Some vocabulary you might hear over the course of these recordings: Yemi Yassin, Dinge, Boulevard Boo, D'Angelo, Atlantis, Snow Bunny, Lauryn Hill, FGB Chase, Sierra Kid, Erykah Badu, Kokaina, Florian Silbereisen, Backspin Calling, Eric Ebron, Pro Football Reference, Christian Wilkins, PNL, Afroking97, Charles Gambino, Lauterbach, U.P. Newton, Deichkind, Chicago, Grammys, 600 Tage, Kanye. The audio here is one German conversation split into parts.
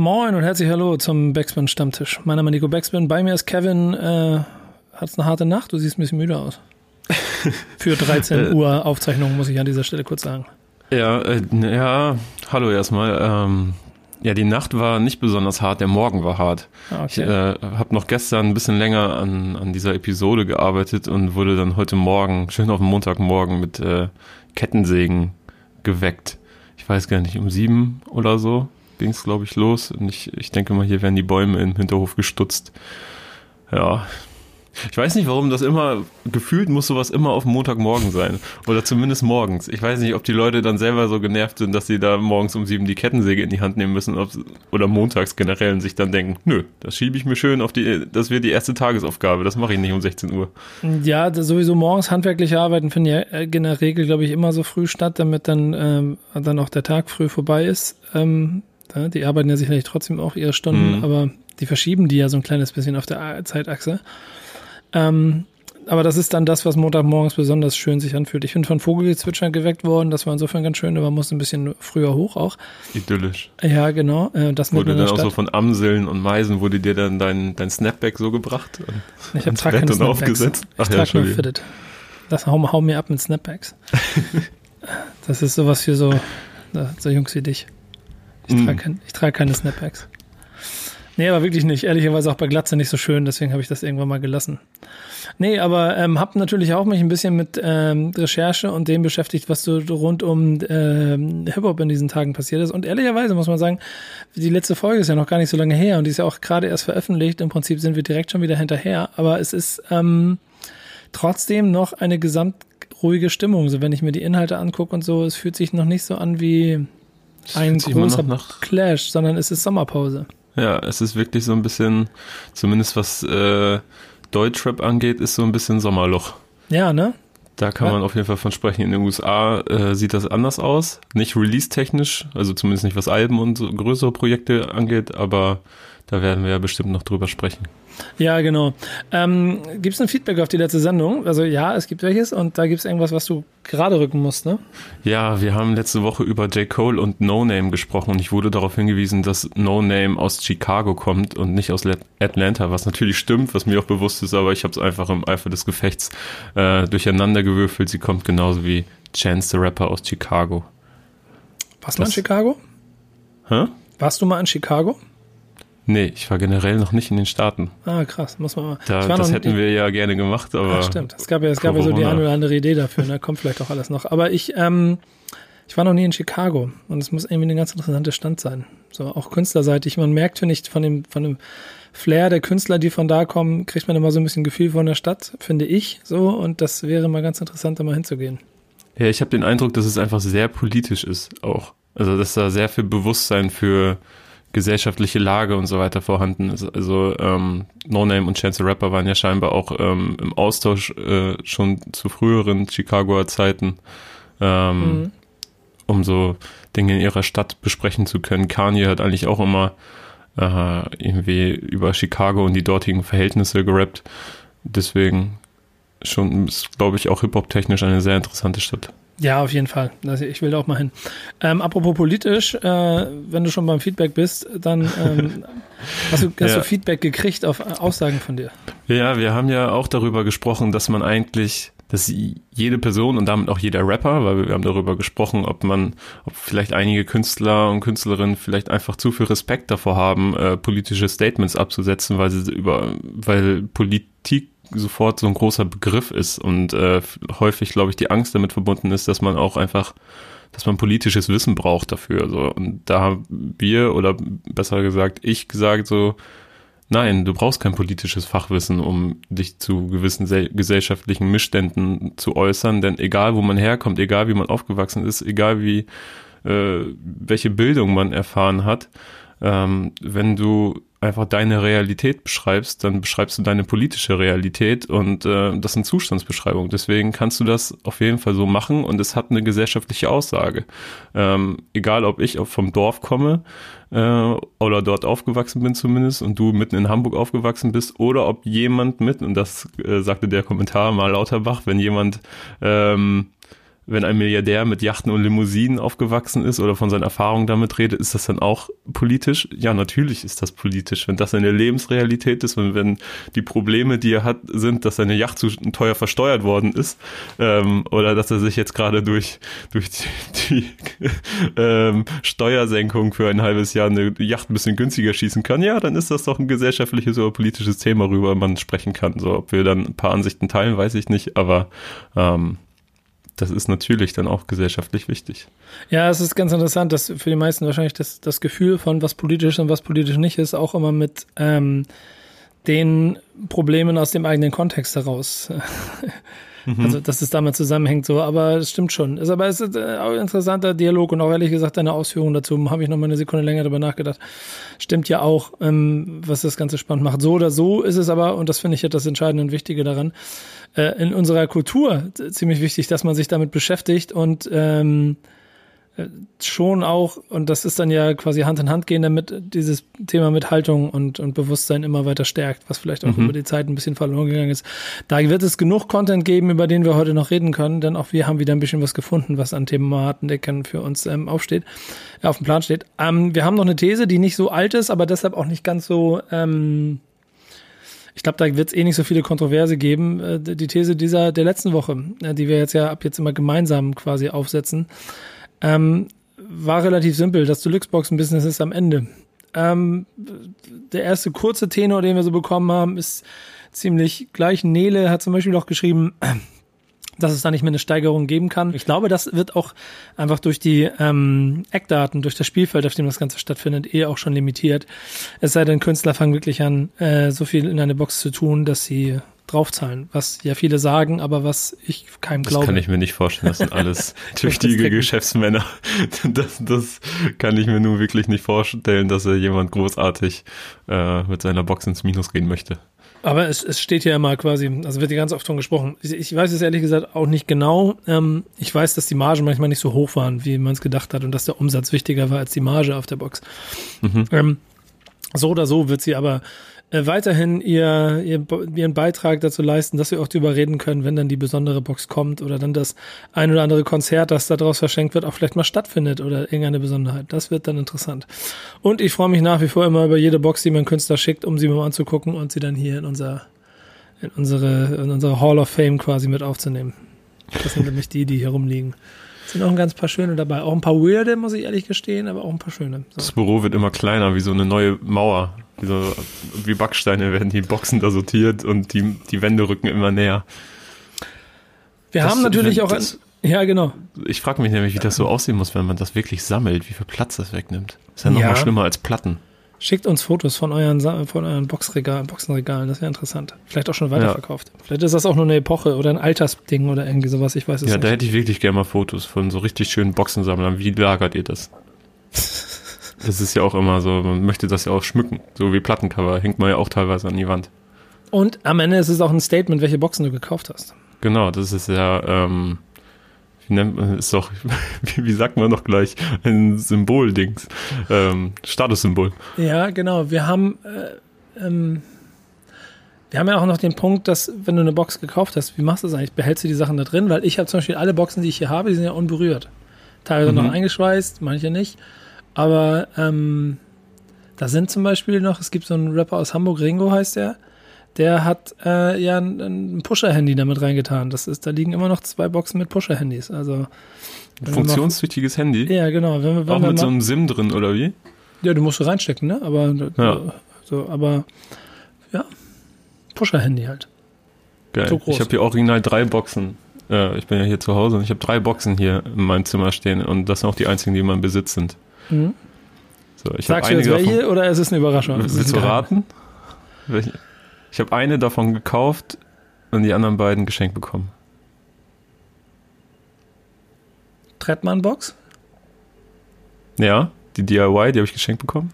Moin und herzlich hallo zum Beckspann-Stammtisch. Mein Name ist Nico Beckspann, bei mir ist Kevin. Hat's eine harte Nacht? Du siehst ein bisschen müde aus. Für 13 Uhr Aufzeichnung, muss ich an dieser Stelle kurz sagen. Ja, hallo erstmal. Ja, die Nacht war nicht besonders hart, der Morgen war hart. Okay. Ich habe noch gestern ein bisschen länger an dieser Episode gearbeitet und wurde dann heute Morgen, schön auf den Montagmorgen, mit Kettensägen geweckt. Ich weiß gar nicht, um 7 oder so ging es, glaube ich, los. Und ich denke mal, hier werden die Bäume im Hinterhof gestutzt. Ja. Ich weiß nicht, warum das immer, gefühlt muss sowas immer auf Montagmorgen sein. Oder zumindest morgens. Ich weiß nicht, ob die Leute dann selber so genervt sind, dass sie da morgens um 7 die Kettensäge in die Hand nehmen müssen oder montags generell und sich dann denken, nö, das schiebe ich mir schön auf das wird die erste Tagesaufgabe, das mache ich nicht um 16 Uhr. Ja, sowieso morgens handwerkliche Arbeiten finden ja in der Regel, glaube ich, immer so früh statt, damit dann auch der Tag früh vorbei ist. Die arbeiten ja sicherlich trotzdem auch ihre Stunden, aber die verschieben die ja so ein kleines bisschen auf der Zeitachse. Aber das ist dann das, was Montagmorgens besonders schön sich anfühlt. Ich bin von Vogelgezwitscher geweckt worden, das war insofern ganz schön, aber man musste ein bisschen früher hoch auch. Idyllisch. Ja, genau. Das wurde dann auch so von Amseln und Meisen, wurde dir dann dein Snapback so gebracht? Ich habe trage keine Snapbacks. Aufgesetzt. Ich trage nur Fitted. Das hau mir ab mit Snapbacks. Das ist sowas für so Jungs wie dich. Ich trage keine Snapbacks. Nee, aber wirklich nicht. Ehrlicherweise auch bei Glatze nicht so schön, deswegen habe ich das irgendwann mal gelassen. Nee, aber habe natürlich auch mich ein bisschen mit Recherche und dem beschäftigt, was so rund um Hip-Hop in diesen Tagen passiert ist. Und ehrlicherweise muss man sagen, die letzte Folge ist ja noch gar nicht so lange her und die ist ja auch gerade erst veröffentlicht. Im Prinzip sind wir direkt schon wieder hinterher, aber es ist trotzdem noch eine gesamtruhige Stimmung. So, wenn ich mir die Inhalte angucke und so, es fühlt sich noch nicht so an wie ein großer Clash, sondern es ist Sommerpause. Ja, es ist wirklich so ein bisschen, zumindest was Deutschrap angeht, ist so ein bisschen Sommerloch. Ja, ne? Da kann man auf jeden Fall von sprechen. In den USA sieht das anders aus. Nicht release-technisch, also zumindest nicht was Alben und so größere Projekte angeht, aber da werden wir ja bestimmt noch drüber sprechen. Ja, genau. Gibt es ein Feedback auf die letzte Sendung? Also ja, es gibt welches und da gibt es irgendwas, was du gerade rücken musst, ne? Ja, wir haben letzte Woche über J. Cole und No Name gesprochen und ich wurde darauf hingewiesen, dass No Name aus Chicago kommt und nicht aus Atlanta, was natürlich stimmt, was mir auch bewusst ist, aber ich habe es einfach im Eifer des Gefechts durcheinander gewürfelt. Sie kommt genauso wie Chance the Rapper aus Chicago. Warst du mal in Chicago? Hä? Warst du mal in Chicago? Nee, ich war generell noch nicht in den Staaten. Ah, krass, muss man mal. Das hätten wir ja gerne gemacht, aber. Ja, stimmt. Es gab ja so die eine oder andere Idee dafür, da kommt vielleicht auch alles noch. Aber ich war noch nie in Chicago und es muss irgendwie ein ganz interessanter Stand sein. So, auch künstlerseitig. Man merkt, finde ich, von dem Flair der Künstler, die von da kommen, kriegt man immer so ein bisschen Gefühl von der Stadt, finde ich. So, und das wäre mal ganz interessant, da mal hinzugehen. Ja, ich habe den Eindruck, dass es einfach sehr politisch ist auch. Also, dass da sehr viel Bewusstsein für gesellschaftliche Lage und so weiter vorhanden ist. Also No Name und Chance the Rapper waren ja scheinbar auch im Austausch schon zu früheren Chicagoer Zeiten, um so Dinge in ihrer Stadt besprechen zu können. Kanye hat eigentlich auch immer irgendwie über Chicago und die dortigen Verhältnisse gerappt. Deswegen schon ist, glaube ich, auch hip-hop-technisch eine sehr interessante Stadt. Ja, auf jeden Fall. Also ich will da auch mal hin. Apropos politisch, wenn du schon beim Feedback bist, dann hast du Feedback gekriegt auf Aussagen von dir. Ja, wir haben ja auch darüber gesprochen, dass man eigentlich, dass jede Person und damit auch jeder Rapper, weil wir haben darüber gesprochen, ob vielleicht einige Künstler und Künstlerinnen vielleicht einfach zu viel Respekt davor haben, politische Statements abzusetzen, weil Politik sofort so ein großer Begriff ist und häufig, glaube ich, die Angst damit verbunden ist, dass man auch einfach, dass man politisches Wissen braucht dafür. So. Und da haben wir, oder besser gesagt, ich gesagt so, nein, du brauchst kein politisches Fachwissen, um dich zu gewissen gesellschaftlichen Missständen zu äußern, denn egal, wo man herkommt, egal, wie man aufgewachsen ist, egal, wie welche Bildung man erfahren hat, wenn du einfach deine Realität beschreibst, dann beschreibst du deine politische Realität und das sind Zustandsbeschreibungen. Deswegen kannst du das auf jeden Fall so machen und es hat eine gesellschaftliche Aussage. Egal, ob ich vom Dorf komme oder dort aufgewachsen bin zumindest und du mitten in Hamburg aufgewachsen bist oder ob jemand und das sagte der Kommentar mal Lauterbach, wenn jemand wenn ein Milliardär mit Yachten und Limousinen aufgewachsen ist oder von seinen Erfahrungen damit redet, ist das dann auch politisch? Ja, natürlich ist das politisch, wenn das seine Lebensrealität ist und wenn die Probleme, die er hat, sind, dass seine Yacht zu teuer versteuert worden ist, oder dass er sich jetzt gerade durch die Steuersenkung für ein halbes Jahr eine Yacht ein bisschen günstiger schießen kann, ja, dann ist das doch ein gesellschaftliches oder politisches Thema, worüber man sprechen kann. So, ob wir dann ein paar Ansichten teilen, weiß ich nicht, aber das ist natürlich dann auch gesellschaftlich wichtig. Ja, es ist ganz interessant, dass für die meisten wahrscheinlich das Gefühl von was politisch und was politisch nicht ist, auch immer mit den Problemen aus dem eigenen Kontext heraus. Also, dass es damit zusammenhängt, so, aber es stimmt schon. Es ist auch ein interessanter Dialog und auch ehrlich gesagt, deine Ausführungen dazu, habe ich noch mal eine Sekunde länger darüber nachgedacht. Stimmt ja auch, was das Ganze spannend macht. So oder so ist es aber, und das finde ich ja das Entscheidende und Wichtige daran, in unserer Kultur ziemlich wichtig, dass man sich damit beschäftigt und schon auch, und das ist dann ja quasi Hand in Hand gehen, damit dieses Thema mit Haltung und Bewusstsein immer weiter stärkt, was vielleicht auch über die Zeit ein bisschen verloren gegangen ist. Da wird es genug Content geben, über den wir heute noch reden können, denn auch wir haben wieder ein bisschen was gefunden, was an Thematiken für uns auf dem Plan steht. Wir haben noch eine These, die nicht so alt ist, aber deshalb auch nicht ganz so, ich glaube, da wird es eh nicht so viele Kontroverse geben. Die These der letzten Woche, die wir jetzt ja ab jetzt immer gemeinsam quasi aufsetzen, war relativ simpel. Das Deluxe-Boxen-Business ist am Ende. Der erste kurze Tenor, den wir so bekommen haben, ist ziemlich gleich. Nele hat zum Beispiel auch geschrieben, dass es da nicht mehr eine Steigerung geben kann. Ich glaube, das wird auch einfach durch die Eckdaten, durch das Spielfeld, auf dem das Ganze stattfindet, auch schon limitiert. Es sei denn, Künstler fangen wirklich an, so viel in eine Box zu tun, dass sie draufzahlen, was ja viele sagen, aber was ich keinem glaube. Das kann ich mir nicht vorstellen, das sind alles tüchtige Geschäftsmänner. Das kann ich mir nun wirklich nicht vorstellen, dass er jemand großartig mit seiner Box ins Minus gehen möchte. Aber es steht ja immer quasi, also wird ja ganz oft von gesprochen. Ich weiß es ehrlich gesagt auch nicht genau. Ich weiß, dass die Margen manchmal nicht so hoch waren, wie man es gedacht hat und dass der Umsatz wichtiger war als die Marge auf der Box. So oder so wird sie aber weiterhin ihren Beitrag dazu leisten, dass wir auch darüber reden können, wenn dann die besondere Box kommt oder dann das ein oder andere Konzert, das daraus verschenkt wird, auch vielleicht mal stattfindet oder irgendeine Besonderheit. Das wird dann interessant. Und ich freue mich nach wie vor immer über jede Box, die mir ein Künstler schickt, um sie mir mal anzugucken und sie dann hier in unsere Hall of Fame quasi mit aufzunehmen. Das sind nämlich die hier rumliegen. Sind auch ein ganz paar schöne dabei. Auch ein paar weirde, muss ich ehrlich gestehen, aber auch ein paar schöne. So. Das Büro wird immer kleiner, wie so eine neue Mauer. Wie Backsteine werden die Boxen da sortiert und die Wände rücken immer näher. Ja, genau. Ich frage mich nämlich, wie das so aussehen muss, wenn man das wirklich sammelt, wie viel Platz das wegnimmt. Ist ja noch mal schlimmer als Platten. Schickt uns Fotos von euren Boxenregalen, das wäre interessant. Vielleicht auch schon weiterverkauft. Ja. Vielleicht ist das auch nur eine Epoche oder ein Altersding oder irgendwie sowas, ich weiß es nicht. Ja, da hätte ich wirklich gerne mal Fotos von so richtig schönen Boxensammlern. Wie lagert ihr das? Das ist ja auch immer so, man möchte das ja auch schmücken. So wie Plattencover, hängt man ja auch teilweise an die Wand. Und am Ende ist es auch ein Statement, welche Boxen du gekauft hast. Genau, das ist ja... wie sagt man doch gleich, ein Symbol-Dings, Statussymbol. Ja, genau. Wir haben ja auch noch den Punkt, dass, wenn du eine Box gekauft hast, wie machst du das eigentlich? Behältst du die Sachen da drin? Weil ich habe zum Beispiel alle Boxen, die ich hier habe, die sind ja unberührt. Teilweise noch eingeschweißt, manche nicht. Aber da sind zum Beispiel noch, es gibt so einen Rapper aus Hamburg, Ringo heißt der. Der hat ein Pusher-Handy damit reingetan. Da liegen immer noch 2 Boxen mit Pusher-Handys. Also, ein funktionstüchtiges Handy? Ja, genau. Wenn wir mit so einem SIM drin, oder wie? Ja, du musst reinstecken, ne? Aber ja. Pusher-Handy halt. Geil. So groß. Ich habe hier original 3 Boxen. Ich bin ja hier zu Hause und ich habe 3 Boxen hier in meinem Zimmer stehen. Und das sind auch die einzigen, die in meinem Besitz sind. Mhm. So, sagst du jetzt welche oder ist es eine Überraschung? Willst du raten? Welche? Ich habe eine davon gekauft und die anderen beiden geschenkt bekommen. Trettmann-Box? Ja, die DIY, die habe ich geschenkt bekommen.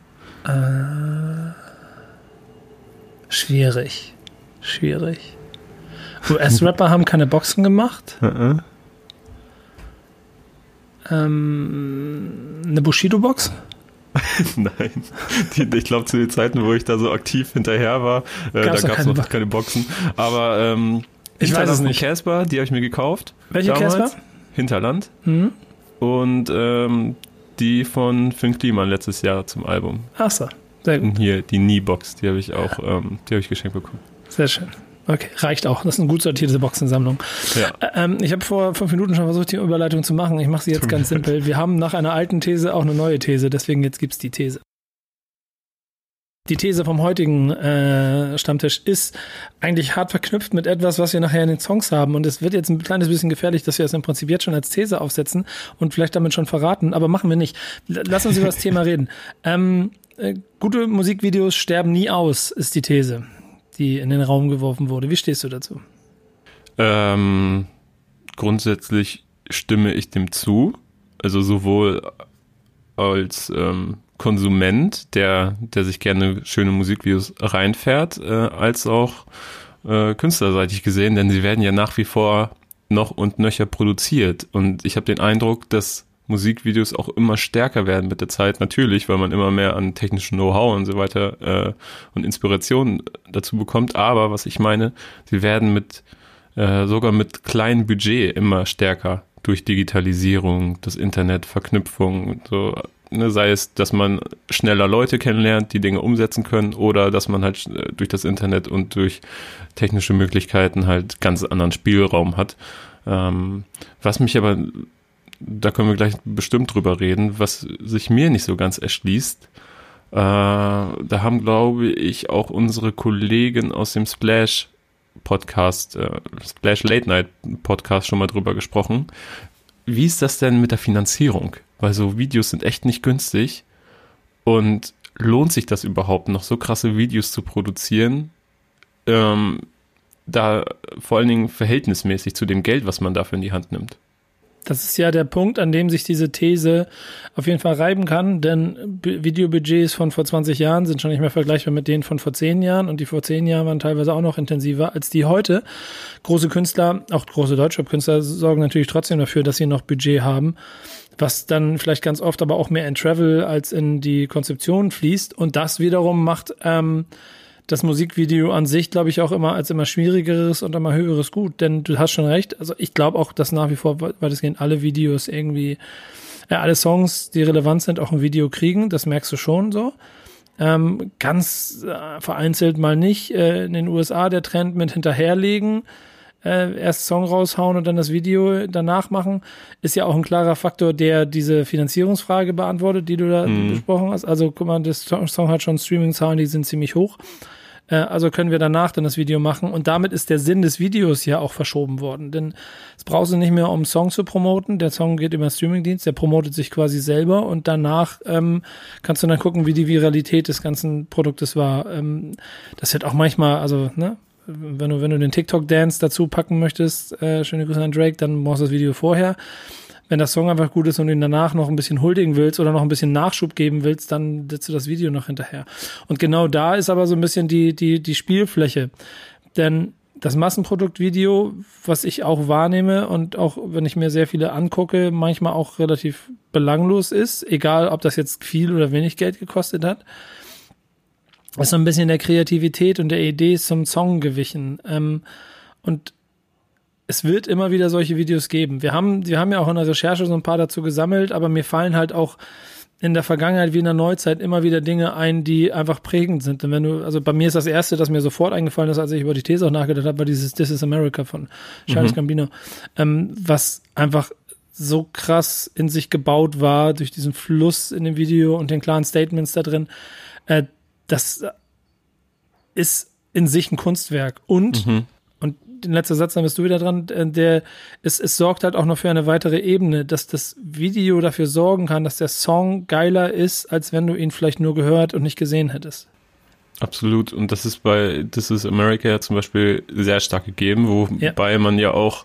Schwierig. US-Rapper haben keine Boxen gemacht. Eine Bushido-Box? Nein, ich glaube, zu den Zeiten, wo ich da so aktiv hinterher war, gab es noch keine Boxen. Aber ich weiß es nicht. Casper, die habe ich mir gekauft. Welche Casper? Hinterland und die von Finn Kliman letztes Jahr zum Album. Ach so, sehr gut. Und hier die Knee-Box, die habe ich auch, die habe ich geschenkt bekommen. Sehr schön. Okay, reicht auch. Das ist eine gut sortierte Boxensammlung. Ja. Ich habe vor 5 Minuten schon versucht, die Überleitung zu machen. Ich mache sie jetzt ganz simpel. Wir haben nach einer alten These auch eine neue These, deswegen jetzt gibt's die These. Die These vom heutigen Stammtisch ist eigentlich hart verknüpft mit etwas, was wir nachher in den Songs haben. Und es wird jetzt ein kleines bisschen gefährlich, dass wir das im Prinzip jetzt schon als These aufsetzen und vielleicht damit schon verraten. Aber machen wir nicht. Lass uns über das Thema reden. Gute Musikvideos sterben nie aus, ist die These, die in den Raum geworfen wurde. Wie stehst du dazu? Grundsätzlich stimme ich dem zu. Also sowohl als Konsument, der sich gerne schöne Musikvideos reinfährt, als auch künstlerseitig gesehen, denn sie werden ja nach wie vor noch und nöcher produziert. Und ich habe den Eindruck, dass Musikvideos auch immer stärker werden mit der Zeit, natürlich, weil man immer mehr an technischem Know-how und so weiter und Inspirationen dazu bekommt. Aber was ich meine, sie werden mit sogar mit kleinem Budget immer stärker durch Digitalisierung, das Internet, Verknüpfung und so. Sei es, dass man schneller Leute kennenlernt, die Dinge umsetzen können, oder dass man halt durch das Internet und durch technische Möglichkeiten halt ganz anderen Spielraum hat. Was mich aber, da können wir gleich bestimmt drüber reden, was sich mir nicht so ganz erschließt, da haben, glaube ich, auch unsere Kollegen aus dem Splash-Podcast, Splash-Late-Night-Podcast schon mal drüber gesprochen. Wie ist das denn mit der Finanzierung? Weil so Videos sind echt nicht günstig und lohnt sich das überhaupt noch, so krasse Videos zu produzieren, da vor allen Dingen verhältnismäßig zu dem Geld, was man dafür in die Hand nimmt. Das ist ja der Punkt, an dem sich diese These auf jeden Fall reiben kann, denn Videobudgets von vor 20 Jahren sind schon nicht mehr vergleichbar mit denen von vor 10 Jahren und die vor 10 Jahren waren teilweise auch noch intensiver als die heute. Große Künstler, auch große Deutschrap-Künstler, sorgen natürlich trotzdem dafür, dass sie noch Budget haben, was dann vielleicht ganz oft aber auch mehr in Travel als in die Konzeption fließt und das wiederum macht das Musikvideo an sich, glaube ich, auch immer als immer schwierigeres und immer höheres Gut, denn du hast schon recht, also ich glaube auch, dass nach wie vor weitestgehend alle Videos irgendwie, alle Songs, die relevant sind, auch ein Video kriegen, das merkst du schon so. Ganz vereinzelt mal nicht, in den USA der Trend mit hinterherlegen, erst Song raushauen und dann das Video danach machen, ist ja auch ein klarer Faktor, der diese Finanzierungsfrage beantwortet, die du da besprochen hast. Also guck mal, der Song hat schon Streaming-Zahlen, die sind ziemlich hoch. Also können wir danach dann das Video machen und damit ist der Sinn des Videos ja auch verschoben worden, denn es brauchst du nicht mehr, um einen Song zu promoten, der Song geht über den Streamingdienst, der promotet sich quasi selber und danach kannst du dann gucken, wie die Viralität des ganzen Produktes war. Das wird auch manchmal, also ne, wenn du den TikTok-Dance dazu packen möchtest, schöne Grüße an Drake, dann brauchst du das Video vorher. Wenn der Song einfach gut ist und ihn danach noch ein bisschen huldigen willst oder noch ein bisschen Nachschub geben willst, dann setzt du das Video noch hinterher. Und genau da ist aber so ein bisschen die Spielfläche. Denn das Massenproduktvideo, was ich auch wahrnehme und auch wenn ich mir sehr viele angucke, manchmal auch relativ belanglos ist, egal ob das jetzt viel oder wenig Geld gekostet hat, ist so ein bisschen der Kreativität und der Idee zum Song gewichen. Und es wird immer wieder solche Videos geben. Wir haben ja auch in der Recherche so ein paar dazu gesammelt, aber mir fallen halt auch in der Vergangenheit wie in der Neuzeit immer wieder Dinge ein, die einfach prägend sind. Und also bei mir ist das Erste, das mir sofort eingefallen ist, als ich über die These auch nachgedacht habe, war dieses This is America von Charles Gambino, was einfach so krass in sich gebaut war durch diesen Fluss in dem Video und den klaren Statements da drin, das ist in sich ein Kunstwerk. Und den letzten Satz, dann bist du wieder dran, es sorgt halt auch noch für eine weitere Ebene, dass das Video dafür sorgen kann, dass der Song geiler ist, als wenn du ihn vielleicht nur gehört und nicht gesehen hättest. Absolut. Und das ist bei This is America ja zum Beispiel sehr stark gegeben, wobei man ja auch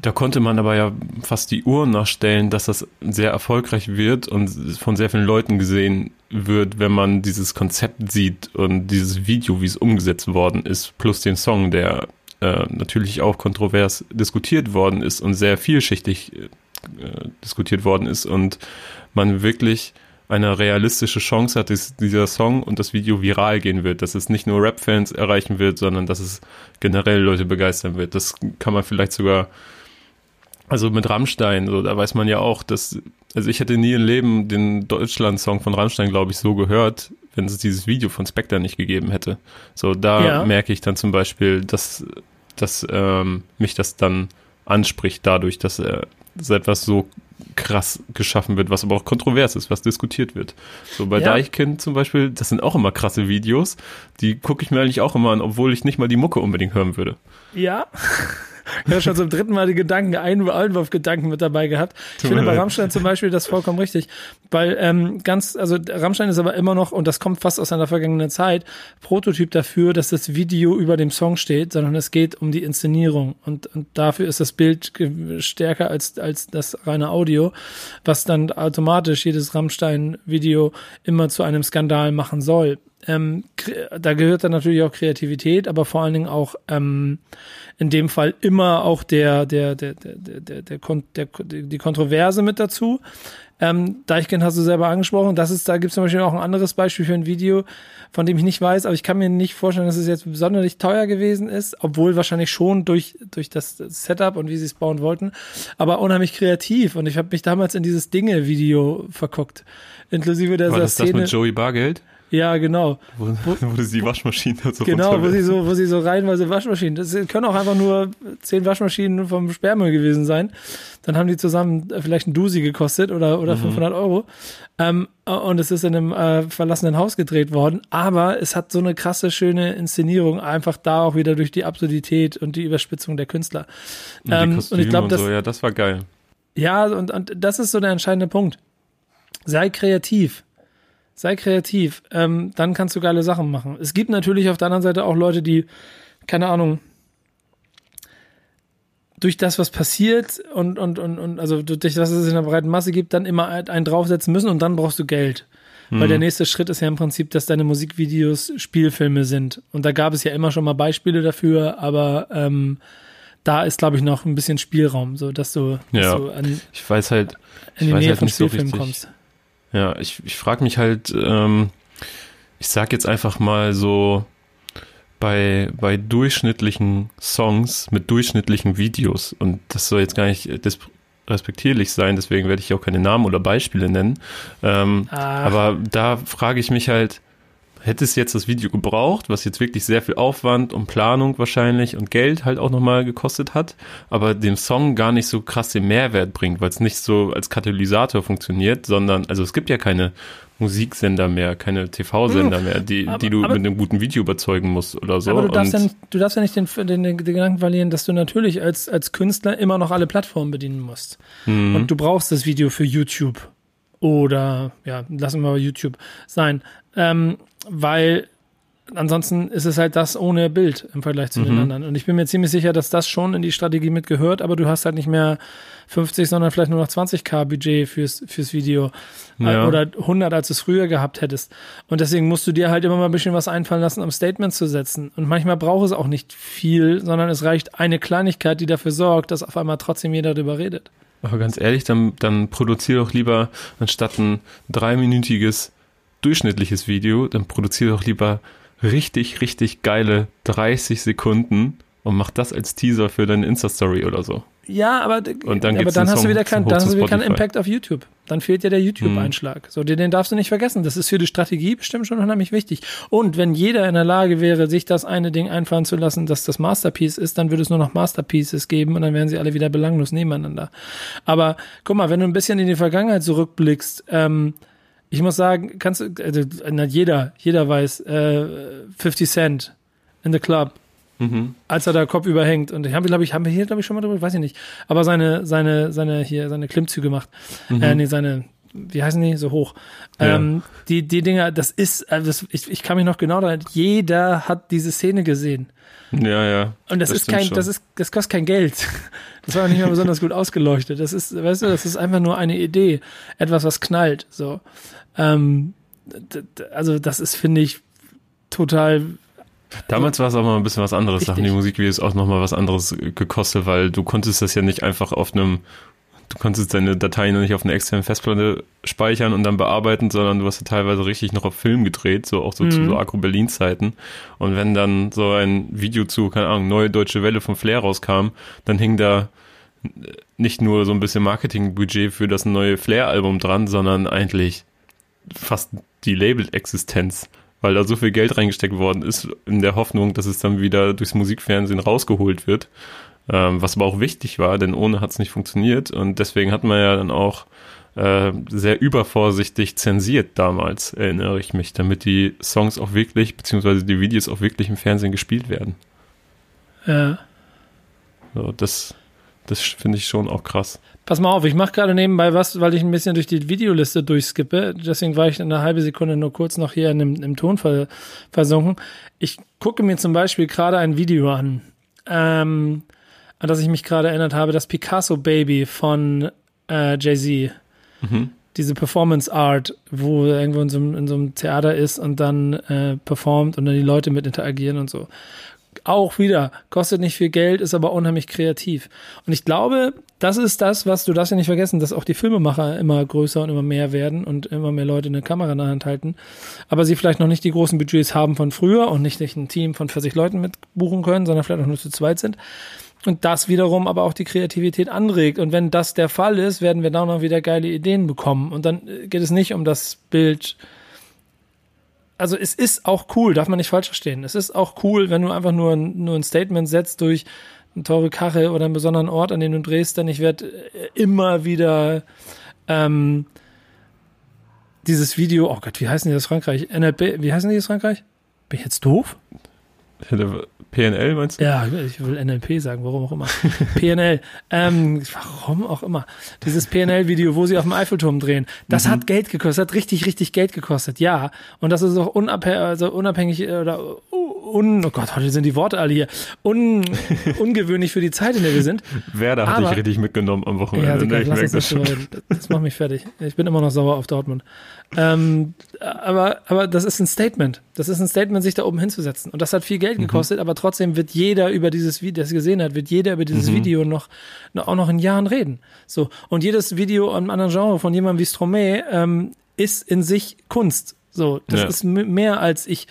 Da konnte man aber ja fast die Uhr nachstellen, dass das sehr erfolgreich wird und von sehr vielen Leuten gesehen wird, wenn man dieses Konzept sieht und dieses Video, wie es umgesetzt worden ist, plus den Song, der natürlich auch kontrovers diskutiert worden ist und sehr vielschichtig diskutiert worden ist und man wirklich eine realistische Chance hat, dass dieser Song und das Video viral gehen wird, dass es nicht nur Rap-Fans erreichen wird, sondern dass es generell Leute begeistern wird. Das kann man vielleicht sogar Also mit Rammstein, so, da weiß man ja auch, dass, also ich hätte nie im Leben den Deutschland-Song von Rammstein, glaube ich, so gehört, wenn es dieses Video von Spectre nicht gegeben hätte. So, da merke ich dann zum Beispiel, dass mich das dann anspricht dadurch, dass das etwas so krass geschaffen wird, was aber auch kontrovers ist, was diskutiert wird. So bei Deichkind zum Beispiel, das sind auch immer krasse Videos, die gucke ich mir eigentlich auch immer an, obwohl ich nicht mal die Mucke unbedingt hören würde. Ja, ich habe schon zum dritten Mal die Gedanken, einen Einwurfgedanken mit dabei gehabt. Ich finde bei Rammstein zum Beispiel das vollkommen richtig, weil also Rammstein ist aber immer noch, und das kommt fast aus einer vergangenen Zeit, Prototyp dafür, dass das Video über dem Song steht, sondern es geht um die Inszenierung und dafür ist das Bild stärker als das reine Audio, was dann automatisch jedes Rammstein-Video immer zu einem Skandal machen soll. Da gehört dann natürlich auch Kreativität, aber vor allen Dingen auch in dem Fall immer auch die Kontroverse mit dazu. Deichkind hast du selber angesprochen. Da gibt es zum Beispiel auch ein anderes Beispiel für ein Video, von dem ich nicht weiß, aber ich kann mir nicht vorstellen, dass es jetzt sonderlich teuer gewesen ist, obwohl wahrscheinlich schon durch das Setup und wie sie es bauen wollten, aber unheimlich kreativ. Und ich habe mich damals in dieses Dinge-Video verguckt, inklusive der Szene. War das das mit Joey Bargeld? Ja, genau. Wo sie die Waschmaschine so Genau, wo sie so reihenweise Waschmaschinen. Das können auch einfach nur 10 Waschmaschinen vom Sperrmüll gewesen sein. Dann haben die zusammen vielleicht ein Dusi gekostet oder 500 €. Und es ist in einem verlassenen Haus gedreht worden. Aber es hat so eine krasse, schöne Inszenierung. Einfach da auch wieder durch die Absurdität und die Überspitzung der Künstler. Und ich glaube, das war geil. Ja, und das ist so der entscheidende Punkt. Sei kreativ, dann kannst du geile Sachen machen. Es gibt natürlich auf der anderen Seite auch Leute, die, keine Ahnung, durch das, was passiert und also durch das, was es in der breiten Masse gibt, dann immer einen draufsetzen müssen und dann brauchst du Geld. Weil der nächste Schritt ist ja im Prinzip, dass deine Musikvideos Spielfilme sind. Und da gab es ja immer schon mal Beispiele dafür, aber da ist, glaube ich, noch ein bisschen Spielraum, so dass du in die Nähe von Spielfilmen kommst. Ja, ich frage mich halt, ich sag jetzt einfach mal so, bei durchschnittlichen Songs mit durchschnittlichen Videos, und das soll jetzt gar nicht respektierlich sein, deswegen werde ich auch keine Namen oder Beispiele nennen, aber da frage ich mich halt, hätte es jetzt das Video gebraucht, was jetzt wirklich sehr viel Aufwand und Planung wahrscheinlich und Geld halt auch nochmal gekostet hat, aber dem Song gar nicht so krass den Mehrwert bringt, weil es nicht so als Katalysator funktioniert, sondern, also es gibt ja keine Musiksender mehr, keine TV-Sender mehr, die du mit einem guten Video überzeugen musst oder so. Aber du darfst ja nicht den Gedanken verlieren, dass du natürlich als Künstler immer noch alle Plattformen bedienen musst. Mhm. Und du brauchst das Video für YouTube oder, lassen wir mal YouTube sein, weil ansonsten ist es halt das ohne Bild im Vergleich zu den anderen. Und ich bin mir ziemlich sicher, dass das schon in die Strategie mitgehört, aber du hast halt nicht mehr 50, sondern vielleicht nur noch 20.000 Budget fürs Video oder 100, als du es früher gehabt hättest. Und deswegen musst du dir halt immer mal ein bisschen was einfallen lassen, um Statement zu setzen. Und manchmal braucht es auch nicht viel, sondern es reicht eine Kleinigkeit, die dafür sorgt, dass auf einmal trotzdem jeder darüber redet. Aber ganz ehrlich, dann produziere doch lieber, anstatt ein 3-minütiges durchschnittliches Video, dann produziere doch lieber richtig, richtig geile 30 Sekunden und mach das als Teaser für deine Insta-Story oder so. Ja, aber dann hast du wieder keinen Impact auf YouTube. Dann fehlt dir der YouTube-Einschlag. So, den darfst du nicht vergessen. Das ist für die Strategie bestimmt schon unheimlich wichtig. Und wenn jeder in der Lage wäre, sich das eine Ding einfallen zu lassen, dass das Masterpiece ist, dann würde es nur noch Masterpieces geben und dann wären sie alle wieder belanglos nebeneinander. Aber guck mal, wenn du ein bisschen in die Vergangenheit zurückblickst, ich muss sagen, jeder weiß, 50 Cent in the Club, als er da Kopf überhängt. Und haben wir hier, glaube ich, schon mal drüber, weiß ich nicht. Aber seine Klimmzüge gemacht. Wie heißen die? So hoch. Die Dinger, das ist, also ich kann mich noch genau daran, jeder hat diese Szene gesehen. Ja, ja. Und das kostet kein Geld. Das war auch nicht mal besonders gut ausgeleuchtet. Das ist, weißt du, das ist einfach nur eine Idee. Etwas, was knallt, so. Also, das ist, finde ich, total. Damals war es auch mal ein bisschen was anderes. Da haben die Musikvideos auch nochmal was anderes gekostet, weil du konntest das ja nicht einfach du konntest deine Dateien nicht auf einer externen Festplatte speichern und dann bearbeiten, sondern du hast ja teilweise richtig noch auf Film gedreht, so auch so zu so Agro-Berlin-Zeiten. Und wenn dann so ein Video zu, keine Ahnung, Neue Deutsche Welle von Flair rauskam, dann hing da nicht nur so ein bisschen Marketingbudget für das neue Flair-Album dran, sondern eigentlich fast die Label-Existenz, weil da so viel Geld reingesteckt worden ist, in der Hoffnung, dass es dann wieder durchs Musikfernsehen rausgeholt wird, was aber auch wichtig war, denn ohne hat es nicht funktioniert und deswegen hat man ja dann auch sehr übervorsichtig zensiert damals, erinnere ich mich, damit die Songs auch wirklich, beziehungsweise die Videos auch wirklich im Fernsehen gespielt werden. Ja. So, das finde ich schon auch krass. Pass mal auf, ich mache gerade nebenbei was, weil ich ein bisschen durch die Videoliste durchskippe. Deswegen war ich in einer halben Sekunde nur kurz noch hier im Ton versunken. Ich gucke mir zum Beispiel gerade ein Video an, an das ich mich gerade erinnert habe, das Picasso Baby von Jay-Z. Mhm. Diese Performance Art, wo er irgendwo in so einem Theater ist und dann performt und dann die Leute mit interagieren und so. Auch wieder, kostet nicht viel Geld, ist aber unheimlich kreativ. Und ich glaube, das ist das, was, du darfst ja nicht vergessen, dass auch die Filmemacher immer größer und immer mehr werden und immer mehr Leute eine Kamera in der Hand halten, aber sie vielleicht noch nicht die großen Budgets haben von früher und nicht ein Team von 40 Leuten mitbuchen können, sondern vielleicht auch nur zu zweit sind. Und das wiederum aber auch die Kreativität anregt. Und wenn das der Fall ist, werden wir da noch wieder geile Ideen bekommen. Und dann geht es nicht um das Bild. Also es ist auch cool, darf man nicht falsch verstehen. Es ist auch cool, wenn du einfach nur ein Statement setzt durch eine teure Karre oder einen besonderen Ort, an den du drehst, denn ich werde immer wieder dieses Video, oh Gott, wie heißen die aus Frankreich? NLP, wie heißen die aus Frankreich? Bin ich jetzt doof? PNL meinst du? Ja, ich will NLP sagen, warum auch immer. PNL, warum auch immer. Dieses PNL-Video, wo sie auf dem Eiffelturm drehen, das hat Geld gekostet, hat richtig, richtig Geld gekostet, ja. Und das ist auch unabhängig oder oh Gott, heute sind die Worte alle hier, ungewöhnlich für die Zeit, in der wir sind. Werder hatte ich richtig mitgenommen am Wochenende. Ja, ich merke das schon. Das macht mich fertig. Ich bin immer noch sauer auf Dortmund. Aber das ist ein Statement. Das ist ein Statement, sich da oben hinzusetzen. Und das hat viel Geld gekostet, aber trotzdem wird jeder über dieses Video, das gesehen hat, wird jeder über dieses Video noch in Jahren reden. So. Und jedes Video an einem anderen Genre von jemandem wie Stromae ist in sich Kunst. So. Das ist mehr als ich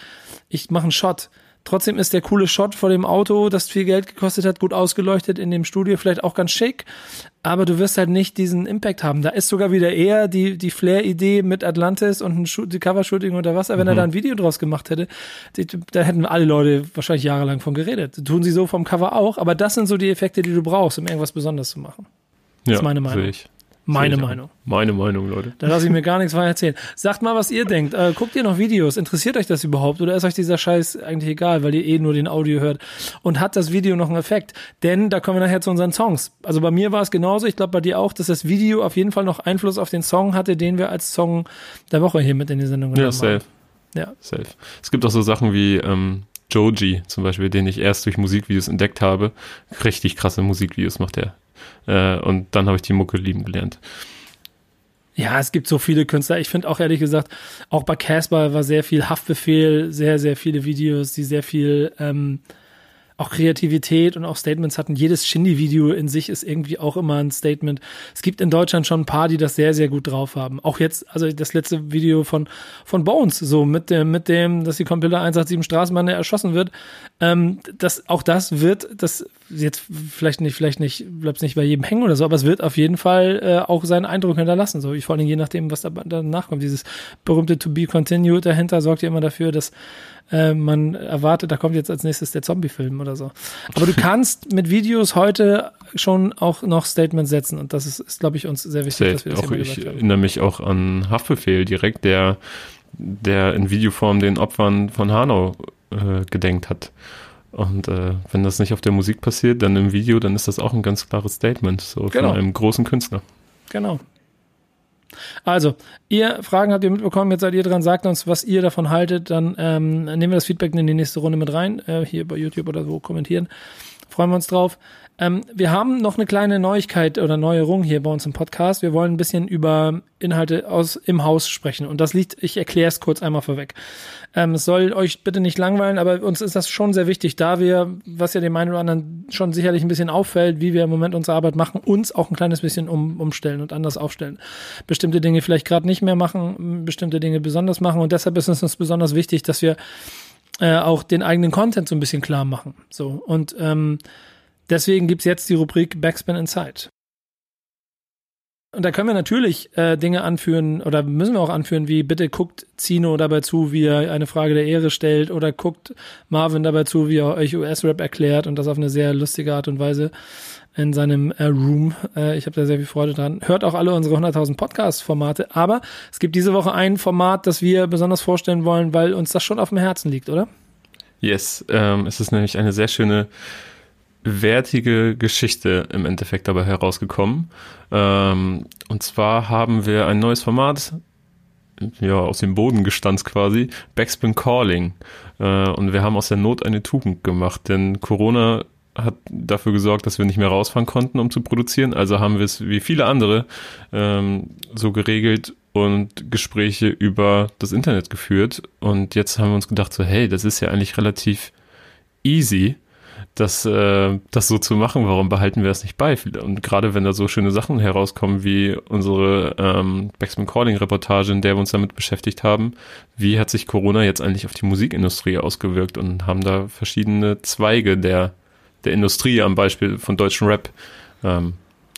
mache einen Shot. Trotzdem ist der coole Shot vor dem Auto, das viel Geld gekostet hat, gut ausgeleuchtet in dem Studio, vielleicht auch ganz schick, aber du wirst halt nicht diesen Impact haben. Da ist sogar wieder eher die Flair-Idee mit Atlantis und die Covershooting unter Wasser, wenn er da ein Video draus gemacht hätte, da hätten alle Leute wahrscheinlich jahrelang von geredet. Tun sie so vom Cover auch, aber das sind so die Effekte, die du brauchst, um irgendwas Besonderes zu machen. Das ist meine Meinung. Sehe ich. Meine Meinung. Meine Meinung, Leute. Da lasse ich mir gar nichts weiter erzählen. Sagt mal, was ihr denkt. Guckt ihr noch Videos? Interessiert euch das überhaupt? Oder ist euch dieser Scheiß eigentlich egal, weil ihr eh nur den Audio hört? Und hat das Video noch einen Effekt? Denn da kommen wir nachher zu unseren Songs. Also bei mir war es genauso, ich glaube bei dir auch, dass das Video auf jeden Fall noch Einfluss auf den Song hatte, den wir als Song der Woche hier mit in die Sendung genommen haben. Ja, safe. Es gibt auch so Sachen wie Joji zum Beispiel, den ich erst durch Musikvideos entdeckt habe. Richtig krasse Musikvideos macht er. Und dann habe ich die Mucke lieben gelernt. Ja, es gibt so viele Künstler. Ich finde auch ehrlich gesagt, auch bei Casper war sehr viel Haftbefehl, sehr, sehr viele Videos, die sehr viel auch Kreativität und auch Statements hatten. Jedes Shindy-Video in sich ist irgendwie auch immer ein Statement. Es gibt in Deutschland schon ein paar, die das sehr, sehr gut drauf haben. Auch jetzt, also das letzte Video von Bones, so mit dem, dass die Kompilla 187 Straßenbahn erschossen wird. Das jetzt vielleicht nicht, bleibt es nicht bei jedem hängen oder so, aber es wird auf jeden Fall auch seinen Eindruck hinterlassen. So, vor allem je nachdem, was danach kommt. Dieses berühmte To Be Continued dahinter sorgt ja immer dafür, dass man erwartet, da kommt jetzt als nächstes der Zombie-Film oder so. Aber du kannst mit Videos heute schon auch noch Statements setzen und das ist glaube ich, uns sehr wichtig, dass wir das hier gesagt haben. Ich erinnere mich auch an Haftbefehl direkt, der in Videoform den Opfern von Hanau gedenkt hat. Und wenn das nicht auf der Musik passiert, dann im Video, dann ist das auch ein ganz klares Statement von einem großen Künstler. Genau. Also, ihr Fragen habt ihr mitbekommen, jetzt seid ihr dran, sagt uns, was ihr davon haltet, dann nehmen wir das Feedback in die nächste Runde mit rein, hier bei YouTube oder so kommentieren, freuen wir uns drauf. Wir haben noch eine kleine Neuigkeit oder Neuerung hier bei uns im Podcast, wir wollen ein bisschen über Inhalte aus im Haus sprechen und das liegt, ich erkläre es kurz einmal vorweg. Es soll euch bitte nicht langweilen, aber uns ist das schon sehr wichtig, da wir, was ja dem einen oder anderen schon sicherlich ein bisschen auffällt, wie wir im Moment unsere Arbeit machen, uns auch ein kleines bisschen umstellen und anders aufstellen. Bestimmte Dinge vielleicht gerade nicht mehr machen, bestimmte Dinge besonders machen und deshalb ist es uns besonders wichtig, dass wir auch den eigenen Content so ein bisschen klar machen. So und Deswegen gibt es jetzt die Rubrik Backspin Inside. Und da können wir natürlich Dinge anführen oder müssen wir auch anführen, wie bitte guckt Zino dabei zu, wie er eine Frage der Ehre stellt, oder guckt Marvin dabei zu, wie er euch US-Rap erklärt, und das auf eine sehr lustige Art und Weise in seinem Room. Ich habe da sehr viel Freude dran. Hört auch alle unsere 100.000 Podcast-Formate, aber es gibt diese Woche ein Format, das wir besonders vorstellen wollen, weil uns das schon auf dem Herzen liegt, oder? Yes, es ist nämlich eine sehr schöne wertige Geschichte im Endeffekt dabei herausgekommen. Und zwar haben wir ein neues Format, ja, aus dem Boden gestanzt quasi, Backspin Calling. Und wir haben aus der Not eine Tugend gemacht, denn Corona hat dafür gesorgt, dass wir nicht mehr rausfahren konnten, um zu produzieren. Also haben wir es wie viele andere so geregelt und Gespräche über das Internet geführt. Und jetzt haben wir uns gedacht, so hey, das ist ja eigentlich relativ easy, das so zu machen, warum behalten wir das nicht bei? Und gerade wenn da so schöne Sachen herauskommen, wie unsere Backspin Calling-Reportage, in der wir uns damit beschäftigt haben, wie hat sich Corona jetzt eigentlich auf die Musikindustrie ausgewirkt, und haben da verschiedene Zweige der Industrie am Beispiel von deutschen Rap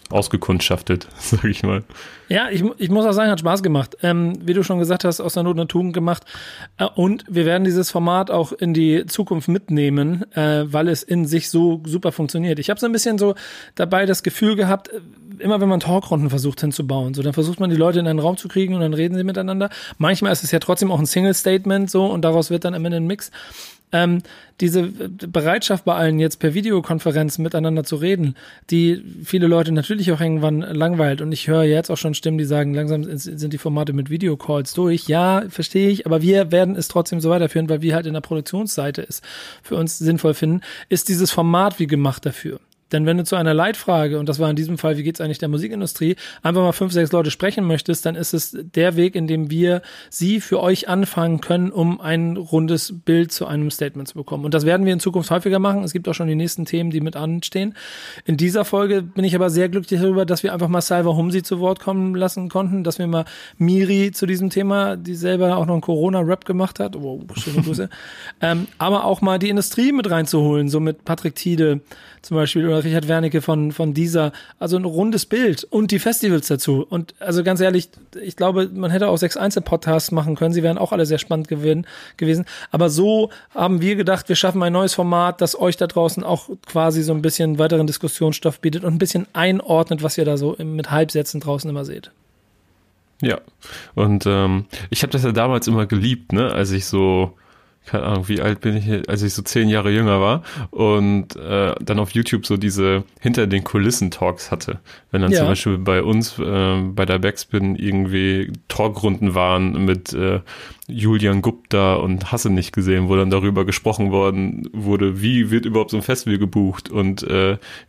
ausgekundschaftet, sage ich mal. Ja, ich muss auch sagen, hat Spaß gemacht. Wie du schon gesagt hast, aus der Not eine Tugend gemacht. Und wir werden dieses Format auch in die Zukunft mitnehmen, weil es in sich so super funktioniert. Ich habe so ein bisschen so dabei das Gefühl gehabt, immer wenn man Talkrunden versucht hinzubauen, so, dann versucht man die Leute in einen Raum zu kriegen und dann reden sie miteinander. Manchmal ist es ja trotzdem auch ein Single-Statement so, und daraus wird dann am Ende ein Mix. Diese Bereitschaft bei allen, jetzt per Videokonferenz miteinander zu reden, die viele Leute natürlich auch irgendwann langweilt, und ich höre jetzt auch schon Stimmen, die sagen, langsam sind die Formate mit Videocalls durch. Ja, verstehe ich, aber wir werden es trotzdem so weiterführen, weil wir halt in der Produktionsseite es für uns sinnvoll finden, ist dieses Format wie gemacht dafür. Denn wenn du zu einer Leitfrage, und das war in diesem Fall, wie geht's eigentlich der Musikindustrie, einfach mal 5, 6 Leute sprechen möchtest, dann ist es der Weg, in dem wir sie für euch anfangen können, um ein rundes Bild zu einem Statement zu bekommen. Und das werden wir in Zukunft häufiger machen. Es gibt auch schon die nächsten Themen, die mit anstehen. In dieser Folge bin ich aber sehr glücklich darüber, dass wir einfach mal Salva Humsi zu Wort kommen lassen konnten, dass wir mal Miri zu diesem Thema, die selber auch noch einen Corona-Rap gemacht hat, wow, schöne Grüße, aber auch mal die Industrie mit reinzuholen, so mit Patrick Tiede zum Beispiel, oder Richard Wernicke von dieser, also ein rundes Bild und die Festivals dazu. Und also ganz ehrlich, ich glaube, man hätte auch 6 Einzelpodcasts machen können, sie wären auch alle sehr spannend gewesen, aber so haben wir gedacht, wir schaffen ein neues Format, das euch da draußen auch quasi so ein bisschen weiteren Diskussionsstoff bietet und ein bisschen einordnet, was ihr da so mit Halbsätzen draußen immer seht. Ja, und ich habe das ja damals immer geliebt, ne, als ich so, keine Ahnung, wie alt bin ich, als ich so 10 Jahre jünger war und dann auf YouTube so diese hinter den Kulissen Talks hatte. Wenn dann zum Beispiel bei uns, bei der Backspin irgendwie Talkrunden waren mit Julian Gupta und Hasse nicht gesehen, wo dann darüber gesprochen worden wurde, wie wird überhaupt so ein Festival gebucht und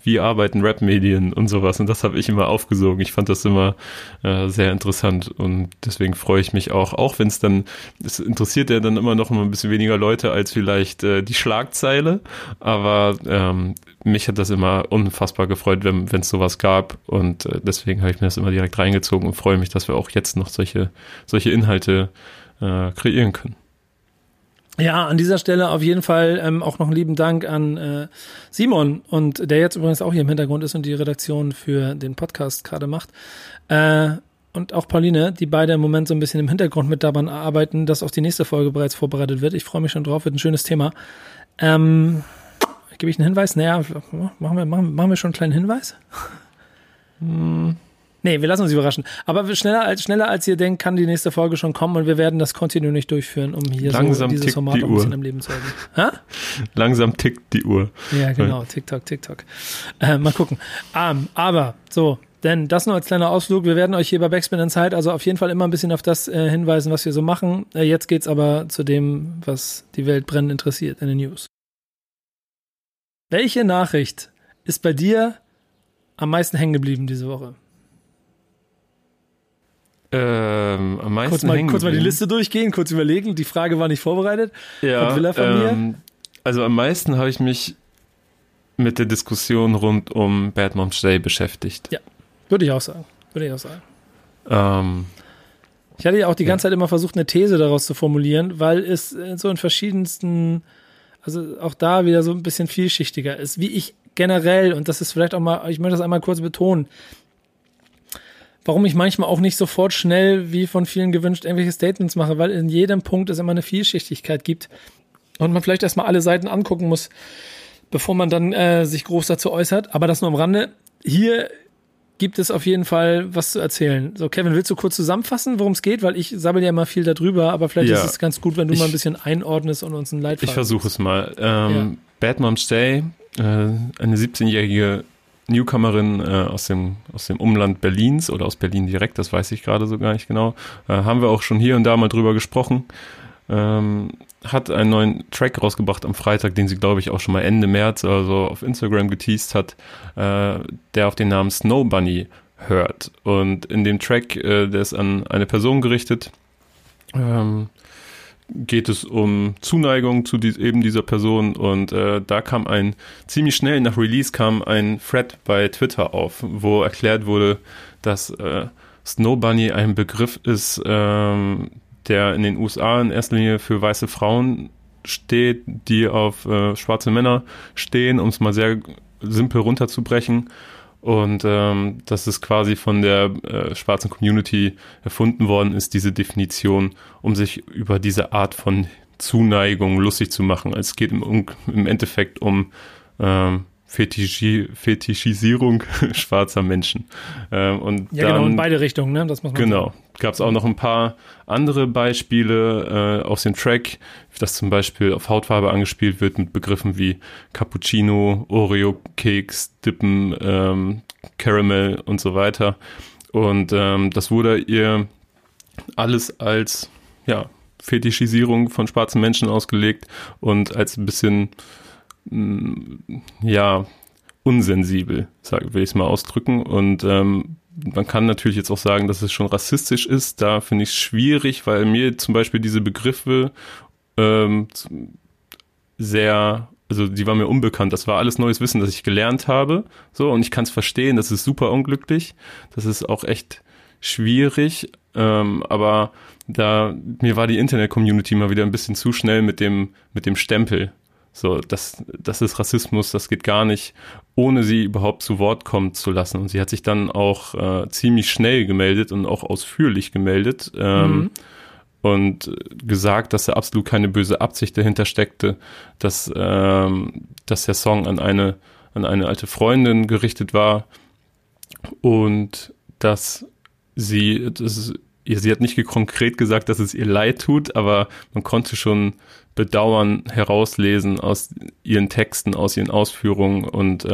wie arbeiten Rap-Medien und sowas. Und das habe ich immer aufgesogen. Ich fand das immer sehr interessant und deswegen freue ich mich auch wenn es dann, es interessiert ja dann immer noch ein bisschen weniger Leute als vielleicht die Schlagzeile, aber mich hat das immer unfassbar gefreut, wenn es sowas gab, und deswegen habe ich mir das immer direkt reingezogen und freue mich, dass wir auch jetzt noch solche Inhalte kreieren können. Ja, an dieser Stelle auf jeden Fall auch noch einen lieben Dank an Simon, und der jetzt übrigens auch hier im Hintergrund ist und die Redaktion für den Podcast gerade macht. Und auch Pauline, die beide im Moment so ein bisschen im Hintergrund mit daran arbeiten, dass auch die nächste Folge bereits vorbereitet wird. Ich freue mich schon drauf, wird ein schönes Thema. Gebe ich einen Hinweis? Naja, machen wir schon einen kleinen Hinweis? Nee, wir lassen uns überraschen. Aber schneller als ihr denkt, kann die nächste Folge schon kommen, und wir werden das kontinuierlich durchführen, um hier langsam so dieses Format ein bisschen im Leben zu halten. Ha? Langsam tickt die Uhr. Ja, genau, TikTok. Mal gucken. Aber so. Denn das nur als kleiner Ausflug, wir werden euch hier bei Backspin Inside also auf jeden Fall immer ein bisschen auf das hinweisen, was wir so machen. Jetzt geht's aber zu dem, was die Welt brennend interessiert, in den News. Welche Nachricht ist bei dir am meisten hängen geblieben diese Woche? Am meisten kurz mal die Liste durchgehen, kurz überlegen, die Frage war nicht vorbereitet. Ja, von Villa von mir. Also am meisten habe ich mich mit der Diskussion rund um Bad Mom's Day beschäftigt. Ja. Würde ich auch sagen. Ich hatte ja auch die ganze Zeit immer versucht, eine These daraus zu formulieren, weil es so in verschiedensten, also auch da wieder so ein bisschen vielschichtiger ist, wie ich generell, und das ist vielleicht auch mal, ich möchte das einmal kurz betonen, warum ich manchmal auch nicht sofort schnell, wie von vielen gewünscht, irgendwelche Statements mache, weil in jedem Punkt es immer eine Vielschichtigkeit gibt und man vielleicht erstmal alle Seiten angucken muss, bevor man dann sich groß dazu äußert. Aber das nur am Rande. Hier gibt es auf jeden Fall was zu erzählen. So, Kevin, willst du kurz zusammenfassen, worum es geht? Weil ich sabbel ja immer viel darüber, aber vielleicht ist es ganz gut, wenn du mal ein bisschen einordnest und uns einen Leitfaden gibst. Ich versuche es mal. Bad Mom's Day, eine 17-jährige Newcomerin aus dem Umland Berlins oder aus Berlin direkt, das weiß ich gerade so gar nicht genau, haben wir auch schon hier und da mal drüber gesprochen, hat einen neuen Track rausgebracht am Freitag, den sie, glaube ich, auch schon mal Ende März also auf Instagram geteased hat, der auf den Namen Snow Bunny hört. Und in dem Track, der ist an eine Person gerichtet, geht es um Zuneigung zu eben dieser Person, und da kam ziemlich schnell nach Release kam ein Thread bei Twitter auf, wo erklärt wurde, dass Snow Bunny ein Begriff ist, der in den USA in erster Linie für weiße Frauen steht, die auf schwarze Männer stehen, um es mal sehr simpel runterzubrechen. Und dass es quasi von der schwarzen Community erfunden worden ist, diese Definition, um sich über diese Art von Zuneigung lustig zu machen. Also es geht im Endeffekt um Fetischisierung schwarzer Menschen. Genau, in beide Richtungen, ne? Das muss man sagen. Gab es auch noch ein paar andere Beispiele aus dem Track, dass zum Beispiel auf Hautfarbe angespielt wird mit Begriffen wie Cappuccino, Oreo-Keks, Dippen, Caramel und so weiter. Und das wurde ihr alles als Fetischisierung von schwarzen Menschen ausgelegt und als ein bisschen unsensibel, will ich es mal ausdrücken. Und man kann natürlich jetzt auch sagen, dass es schon rassistisch ist. Da finde ich es schwierig, weil mir zum Beispiel diese Begriffe die waren mir unbekannt. Das war alles neues Wissen, das ich gelernt habe. So, und ich kann es verstehen, das ist super unglücklich. Das ist auch echt schwierig. Aber mir war die Internet-Community mal wieder ein bisschen zu schnell mit dem Stempel. So, das ist Rassismus, das geht gar nicht, ohne sie überhaupt zu Wort kommen zu lassen. Und sie hat sich dann auch ziemlich schnell gemeldet und auch ausführlich gemeldet und gesagt, dass da absolut keine böse Absicht dahinter steckte, dass der Song an eine alte Freundin gerichtet war und sie hat nicht konkret gesagt, dass es ihr leid tut, aber man konnte schon Bedauern herauslesen aus ihren Texten, aus ihren Ausführungen und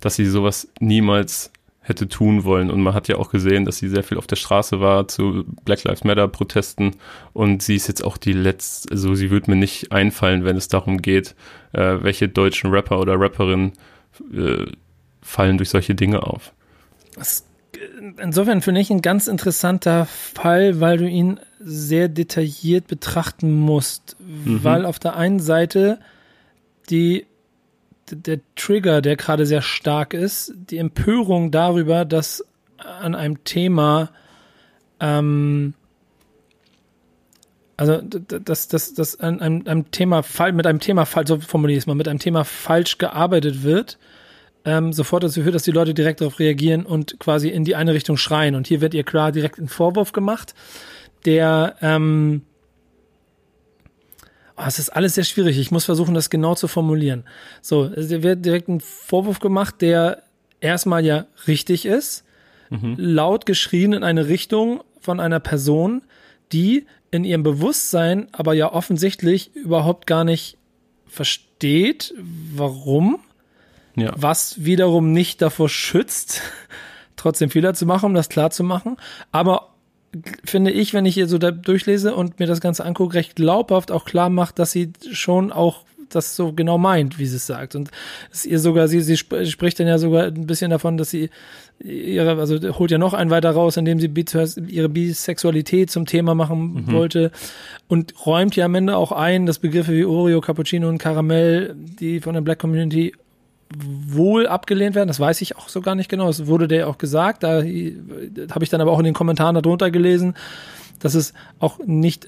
dass sie sowas niemals hätte tun wollen. Und man hat ja auch gesehen, dass sie sehr viel auf der Straße war zu Black Lives Matter Protesten, und sie ist jetzt auch die letzte, also sie würde mir nicht einfallen, wenn es darum geht, welche deutschen Rapper oder Rapperinnen fallen durch solche Dinge auf. Insofern finde ich ein ganz interessanter Fall, weil du ihn sehr detailliert betrachten musst, weil auf der einen Seite der Trigger, der gerade sehr stark ist, die Empörung darüber, dass an einem Thema, dass an einem Thema mit einem Thema falsch gearbeitet wird, sofort dazu führt, dass die Leute direkt darauf reagieren und quasi in die eine Richtung schreien. Und hier wird ihr klar direkt ein Vorwurf gemacht, der es ist alles sehr schwierig, ich muss versuchen, das genau zu formulieren. So, es wird direkt ein Vorwurf gemacht, der erstmal ja richtig ist, laut geschrien in eine Richtung von einer Person, die in ihrem Bewusstsein aber ja offensichtlich überhaupt gar nicht versteht, warum, was wiederum nicht davor schützt, trotzdem Fehler zu machen, um das klar zu machen, aber finde ich, wenn ich hier so da durchlese und mir das Ganze angucke, recht glaubhaft auch klar macht, dass sie schon auch das so genau meint, wie sie es sagt. Und es ihr sogar, sie spricht dann ja sogar ein bisschen davon, dass sie holt ja noch einen weiter raus, indem sie ihre Bisexualität zum Thema machen wollte, und räumt ja am Ende auch ein, dass Begriffe wie Oreo, Cappuccino und Karamell, die von der Black Community wohl abgelehnt werden, das weiß ich auch so gar nicht genau, es wurde der auch gesagt, da habe ich dann aber auch in den Kommentaren darunter gelesen, dass es auch nicht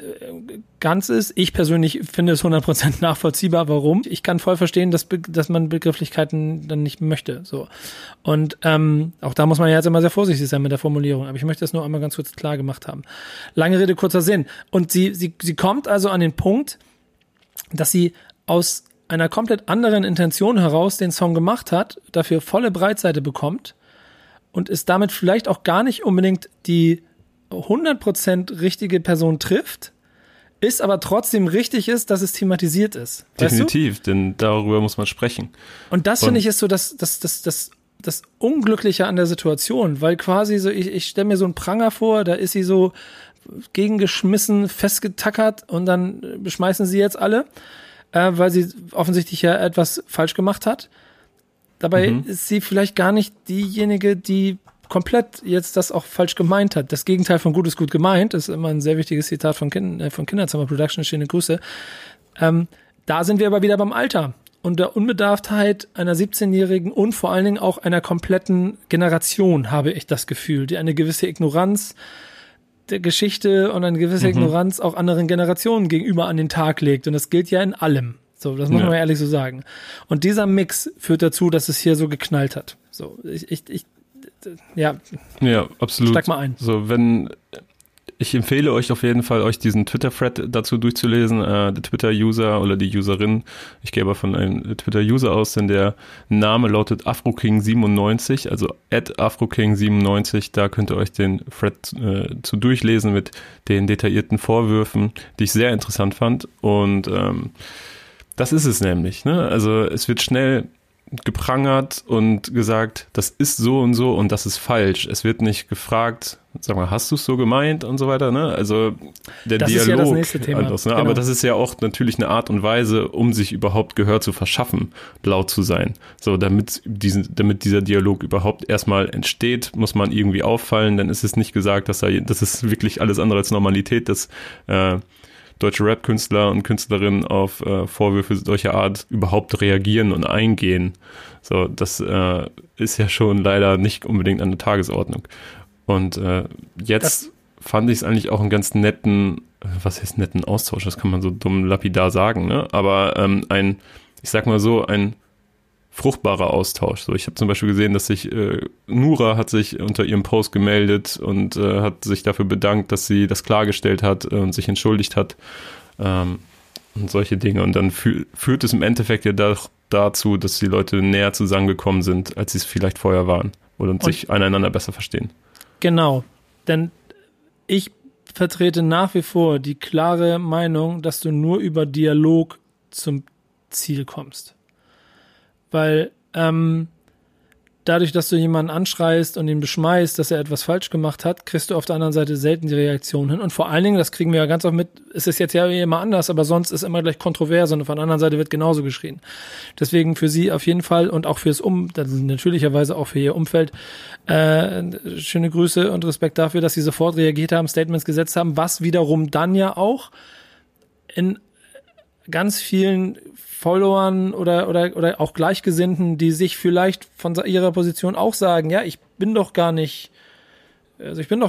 ganz ist. Ich persönlich finde es 100% nachvollziehbar, warum. Ich kann voll verstehen, dass man Begrifflichkeiten dann nicht möchte. So. Und auch da muss man ja jetzt immer sehr vorsichtig sein mit der Formulierung. Aber ich möchte das nur einmal ganz kurz klar gemacht haben. Lange Rede, kurzer Sinn. Und sie kommt also an den Punkt, dass sie aus einer komplett anderen Intention heraus den Song gemacht hat, dafür volle Breitseite bekommt und ist damit vielleicht auch gar nicht unbedingt die 100% richtige Person trifft, ist aber trotzdem richtig ist, dass es thematisiert ist. Definitiv, weißt du? Denn darüber muss man sprechen. Und das, finde ich, ist so das Unglückliche an der Situation, weil quasi so, ich stelle mir so einen Pranger vor, da ist sie so gegengeschmissen, festgetackert und dann beschmeißen sie jetzt alle, weil sie offensichtlich ja etwas falsch gemacht hat. Dabei ist sie vielleicht gar nicht diejenige, die komplett jetzt das auch falsch gemeint hat. Das Gegenteil von gut ist gut gemeint, ist immer ein sehr wichtiges Zitat von Kinderzimmer Production, schöne Grüße. Da sind wir aber wieder beim Alter und der Unbedarftheit einer 17-Jährigen und vor allen Dingen auch einer kompletten Generation, habe ich das Gefühl, die eine gewisse Ignoranz der Geschichte und eine gewisse Ignoranz auch anderen Generationen gegenüber an den Tag legt. Und das gilt ja in allem. So, das muss man ehrlich so sagen. Und dieser Mix führt dazu, dass es hier so geknallt hat. So, ja, absolut. Schlag mal ein. So, ich empfehle euch auf jeden Fall, euch diesen Twitter-Thread dazu durchzulesen. Der Twitter-User oder die Userin, ich gehe aber von einem Twitter-User aus, denn der Name lautet Afroking97, also @Afroking97. Da könnt ihr euch den Thread zu durchlesen mit den detaillierten Vorwürfen, die ich sehr interessant fand. Und das ist es nämlich, ne? Also es wird schnell geprangert und gesagt, das ist so und das ist falsch. Es wird nicht gefragt, sag mal, hast du es so gemeint und so weiter, ne? Also der das Dialog. Das ist ja das nächste Thema. Anders, ne? Genau. Aber das ist ja auch natürlich eine Art und Weise, um sich überhaupt Gehör zu verschaffen, laut zu sein. So, damit dieser Dialog überhaupt erstmal entsteht, muss man irgendwie auffallen, dann ist es nicht gesagt, das ist wirklich alles andere als Normalität, dass deutsche Rap-Künstler und Künstlerinnen auf Vorwürfe solcher Art überhaupt reagieren und eingehen. So, das ist ja schon leider nicht unbedingt an der Tagesordnung. Und jetzt fand ich es eigentlich auch einen ganz netten, was heißt netten Austausch, das kann man so dumm lapidar sagen, ne? Aber ein fruchtbarer Austausch. So, ich habe zum Beispiel gesehen, dass sich Nura hat sich unter ihrem Post gemeldet und hat sich dafür bedankt, dass sie das klargestellt hat und sich entschuldigt hat und solche Dinge. Und dann führt es im Endeffekt ja dazu, dass die Leute näher zusammengekommen sind, als sie es vielleicht vorher waren und sich aneinander besser verstehen. Genau, denn ich vertrete nach wie vor die klare Meinung, dass du nur über Dialog zum Ziel kommst. Weil dadurch, dass du jemanden anschreist und ihn beschmeißt, dass er etwas falsch gemacht hat, kriegst du auf der anderen Seite selten die Reaktion hin. Und vor allen Dingen, das kriegen wir ja ganz oft mit, es ist jetzt ja immer anders, aber sonst ist immer gleich kontrovers und von der anderen Seite wird genauso geschrien. Deswegen für sie auf jeden Fall und auch fürs natürlicherweise auch für ihr Umfeld, schöne Grüße und Respekt dafür, dass sie sofort reagiert haben, Statements gesetzt haben, was wiederum dann ja auch in ganz vielen Followern oder auch Gleichgesinnten, die sich vielleicht von ihrer Position auch sagen, ja, ich bin doch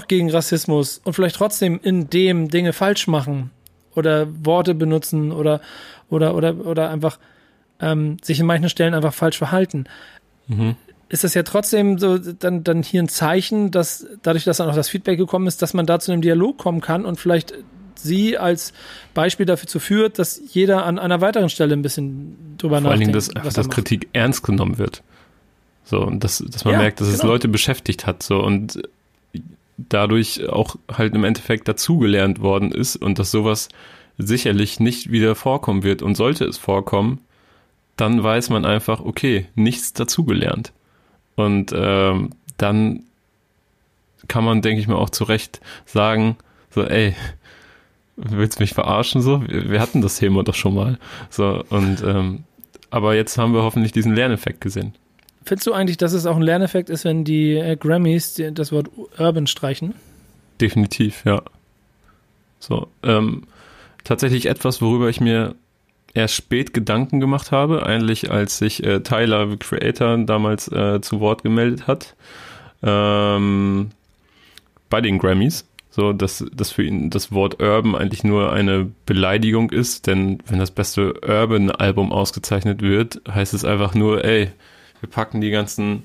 gegen Rassismus und vielleicht trotzdem in dem Dinge falsch machen oder Worte benutzen oder einfach sich in manchen Stellen einfach falsch verhalten. Mhm. Ist das ja trotzdem so dann hier ein Zeichen, dass dadurch, dass dann auch das Feedback gekommen ist, dass man da zu einem Dialog kommen kann und vielleicht sie als Beispiel dafür zu führt, dass jeder an einer weiteren Stelle ein bisschen drüber nachdenkt. Vor allen Dingen, dass Kritik ernst genommen wird. So, und dass man merkt, dass es Leute beschäftigt hat. So, und dadurch auch halt im Endeffekt dazugelernt worden ist und dass sowas sicherlich nicht wieder vorkommen wird. Und sollte es vorkommen, dann weiß man einfach, okay, nichts dazugelernt. Und dann kann man, denke ich mal, auch zu Recht sagen, so, ey, willst du mich verarschen so? Wir hatten das Thema doch schon mal. So, und aber jetzt haben wir hoffentlich diesen Lerneffekt gesehen. Findest du eigentlich, dass es auch ein Lerneffekt ist, wenn die Grammys das Wort Urban streichen? Definitiv, ja. So, tatsächlich etwas, worüber ich mir erst spät Gedanken gemacht habe, eigentlich als sich Tyler, the Creator, damals zu Wort gemeldet hat, bei den Grammys. So, dass für ihn das Wort Urban eigentlich nur eine Beleidigung ist, denn wenn das beste Urban-Album ausgezeichnet wird, heißt es einfach nur, ey, wir packen die ganzen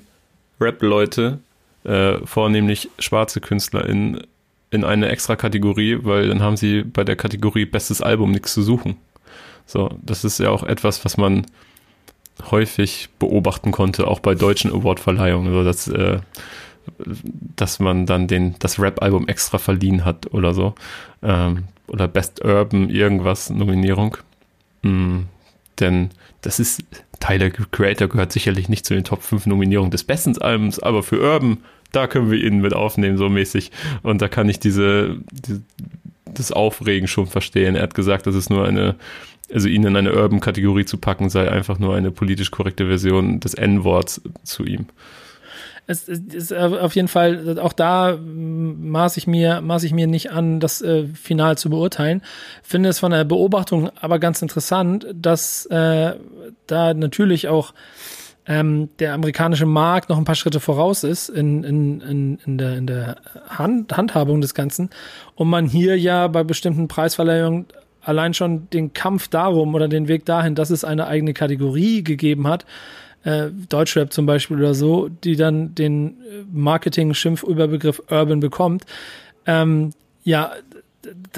Rap-Leute, vornehmlich schwarze KünstlerInnen, in eine extra Kategorie, weil dann haben sie bei der Kategorie Bestes Album nichts zu suchen. So, das ist ja auch etwas, was man häufig beobachten konnte, auch bei deutschen Award-Verleihungen, so dass man dann das Rap-Album extra verliehen hat oder so. Oder Best Urban irgendwas Nominierung. Denn das ist, Tyler Creator gehört sicherlich nicht zu den Top 5 Nominierungen des besten Albums, aber für Urban, da können wir ihn mit aufnehmen, so mäßig. Und da kann ich das Aufregen schon verstehen. Er hat gesagt, dass es nur ihn in eine Urban-Kategorie zu packen, sei einfach nur eine politisch korrekte Version des N-Worts zu ihm. Es ist auf jeden Fall, auch da maß ich mir nicht an, das final zu beurteilen. Finde es von der Beobachtung aber ganz interessant, dass da natürlich auch der amerikanische Markt noch ein paar Schritte voraus ist in der Handhabung des Ganzen und man hier ja bei bestimmten Preisverleihungen allein schon den Kampf darum oder den Weg dahin, dass es eine eigene Kategorie gegeben hat, Deutschrap zum Beispiel oder so, die dann den Marketing-Schimpfüberbegriff Urban bekommt,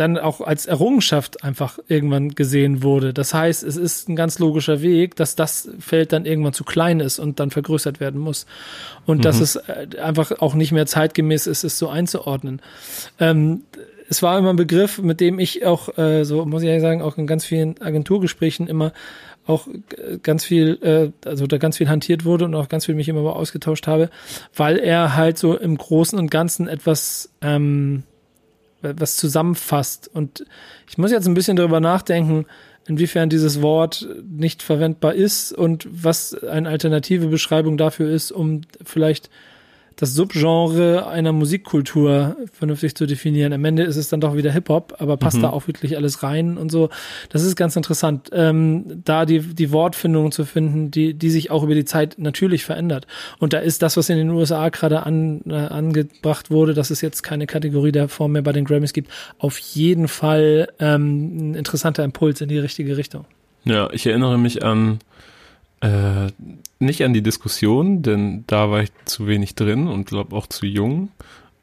dann auch als Errungenschaft einfach irgendwann gesehen wurde. Das heißt, es ist ein ganz logischer Weg, dass das Feld dann irgendwann zu klein ist und dann vergrößert werden muss. Und dass es einfach auch nicht mehr zeitgemäß ist, es so einzuordnen. Es war immer ein Begriff, mit dem ich auch, so muss ich ehrlich sagen, auch in ganz vielen Agenturgesprächen immer auch ganz viel, also da ganz viel hantiert wurde und auch ganz viel mich immer mal ausgetauscht habe, weil er halt so im Großen und Ganzen etwas was zusammenfasst. Und ich muss jetzt ein bisschen darüber nachdenken, inwiefern dieses Wort nicht verwendbar ist und was eine alternative Beschreibung dafür ist, um vielleicht das Subgenre einer Musikkultur vernünftig zu definieren. Am Ende ist es dann doch wieder Hip-Hop, aber passt da auch wirklich alles rein und so. Das ist ganz interessant, da die Wortfindung zu finden, die sich auch über die Zeit natürlich verändert. Und da ist das, was in den USA gerade angebracht wurde, dass es jetzt keine Kategorie der Form mehr bei den Grammys gibt, auf jeden Fall ein interessanter Impuls in die richtige Richtung. Ja, ich erinnere mich an nicht an die Diskussion, denn da war ich zu wenig drin und glaube auch zu jung,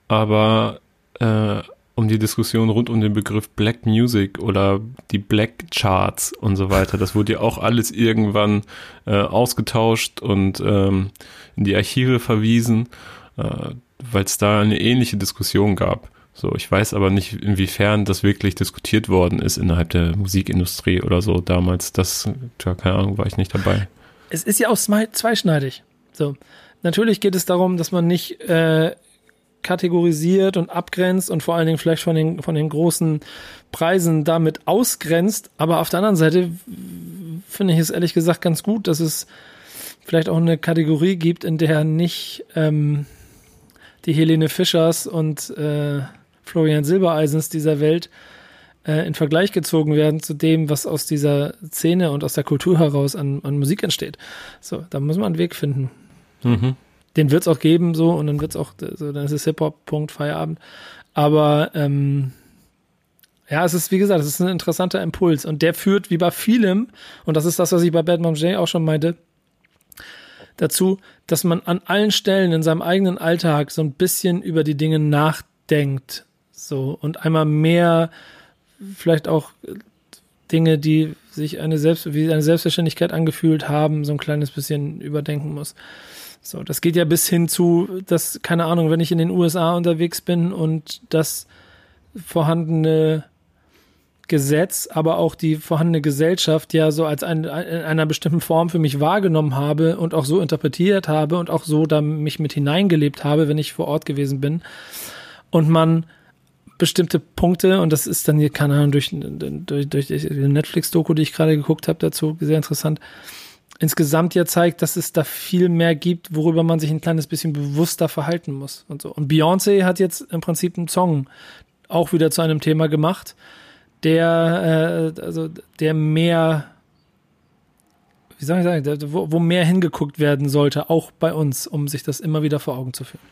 aber um die Diskussion rund um den Begriff Black Music oder die Black Charts und so weiter, das wurde ja auch alles irgendwann ausgetauscht und in die Archive verwiesen, weil es da eine ähnliche Diskussion gab. So, ich weiß aber nicht, inwiefern das wirklich diskutiert worden ist innerhalb der Musikindustrie oder so damals. Das, tja, keine Ahnung, war ich nicht dabei. Es ist ja auch zweischneidig. So, natürlich geht es darum, dass man nicht kategorisiert und abgrenzt und vor allen Dingen vielleicht von den großen Preisen damit ausgrenzt. Aber auf der anderen Seite finde ich es ehrlich gesagt ganz gut, dass es vielleicht auch eine Kategorie gibt, in der nicht die Helene Fischers und Florian Silbereisens dieser Welt in Vergleich gezogen werden zu dem, was aus dieser Szene und aus der Kultur heraus an Musik entsteht. So, da muss man einen Weg finden. Mhm. Den wird es auch geben, so, und dann wird es auch, so, dann ist es Hip-Hop, Punkt, Feierabend. Aber es ist, wie gesagt, es ist ein interessanter Impuls und der führt wie bei vielem, und das ist das, was ich bei Bad Mom's Day auch schon meinte, dazu, dass man an allen Stellen in seinem eigenen Alltag so ein bisschen über die Dinge nachdenkt. So, und einmal mehr vielleicht auch Dinge, die sich wie eine Selbstverständlichkeit angefühlt haben, so ein kleines bisschen überdenken muss. So, das geht ja bis hin zu, dass, keine Ahnung, wenn ich in den USA unterwegs bin und das vorhandene Gesetz, aber auch die vorhandene Gesellschaft ja so als in einer bestimmten Form für mich wahrgenommen habe und auch so interpretiert habe und auch so da mich mit hineingelebt habe, wenn ich vor Ort gewesen bin. Und man bestimmte Punkte, und das ist dann hier, keine Ahnung, durch die Netflix-Doku, die ich gerade geguckt habe, dazu sehr interessant, insgesamt ja zeigt, dass es da viel mehr gibt, worüber man sich ein kleines bisschen bewusster verhalten muss und so. Und Beyoncé hat jetzt im Prinzip einen Song auch wieder zu einem Thema gemacht, der mehr, wie soll ich sagen, wo mehr hingeguckt werden sollte, auch bei uns, um sich das immer wieder vor Augen zu führen.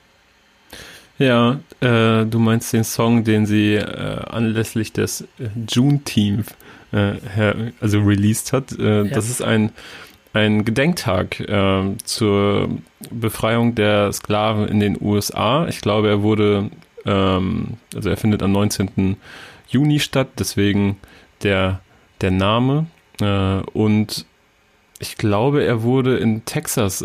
Ja, du meinst den Song, den sie anlässlich des Juneteenth released hat. Ja. Das ist ein Gedenktag zur Befreiung der Sklaven in den USA. Ich glaube, er wurde, er findet am 19. Juni statt, deswegen der Name. Und ich glaube, er wurde in Texas,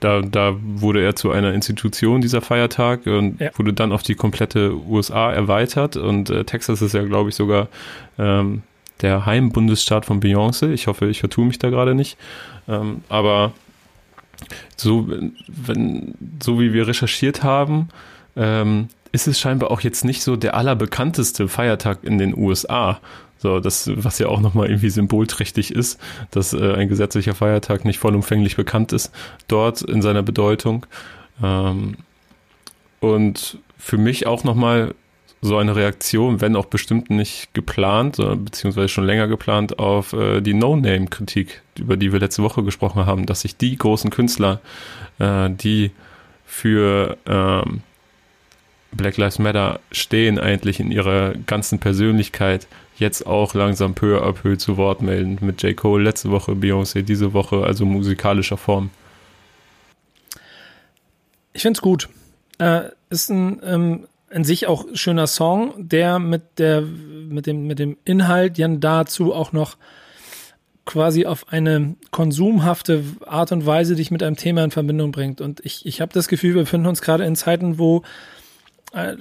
da wurde er zu einer Institution, dieser Feiertag, und wurde dann auf die komplette USA erweitert. Und Texas ist ja, glaube ich, sogar der Heimbundesstaat von Beyoncé. Ich hoffe, ich vertue mich da gerade nicht. Aber so wie wir recherchiert haben, ist es scheinbar auch jetzt nicht so der allerbekannteste Feiertag in den USA. So, das, was ja auch nochmal irgendwie symbolträchtig ist, dass ein gesetzlicher Feiertag nicht vollumfänglich bekannt ist, dort in seiner Bedeutung. Und für mich auch nochmal so eine Reaktion, wenn auch bestimmt nicht geplant, beziehungsweise schon länger geplant, auf die No Name Kritik, über die wir letzte Woche gesprochen haben, dass sich die großen Künstler, die für Black Lives Matter stehen, eigentlich in ihrer ganzen Persönlichkeit jetzt auch langsam peu à peu zu Wort melden, mit J. Cole letzte Woche, Beyoncé diese Woche, also musikalischer Form. Ich find's gut. Ist ein in sich auch schöner Song, der mit dem Inhalt dann dazu auch noch quasi auf eine konsumhafte Art und Weise dich mit einem Thema in Verbindung bringt. Und ich habe das Gefühl, wir befinden uns gerade in Zeiten, wo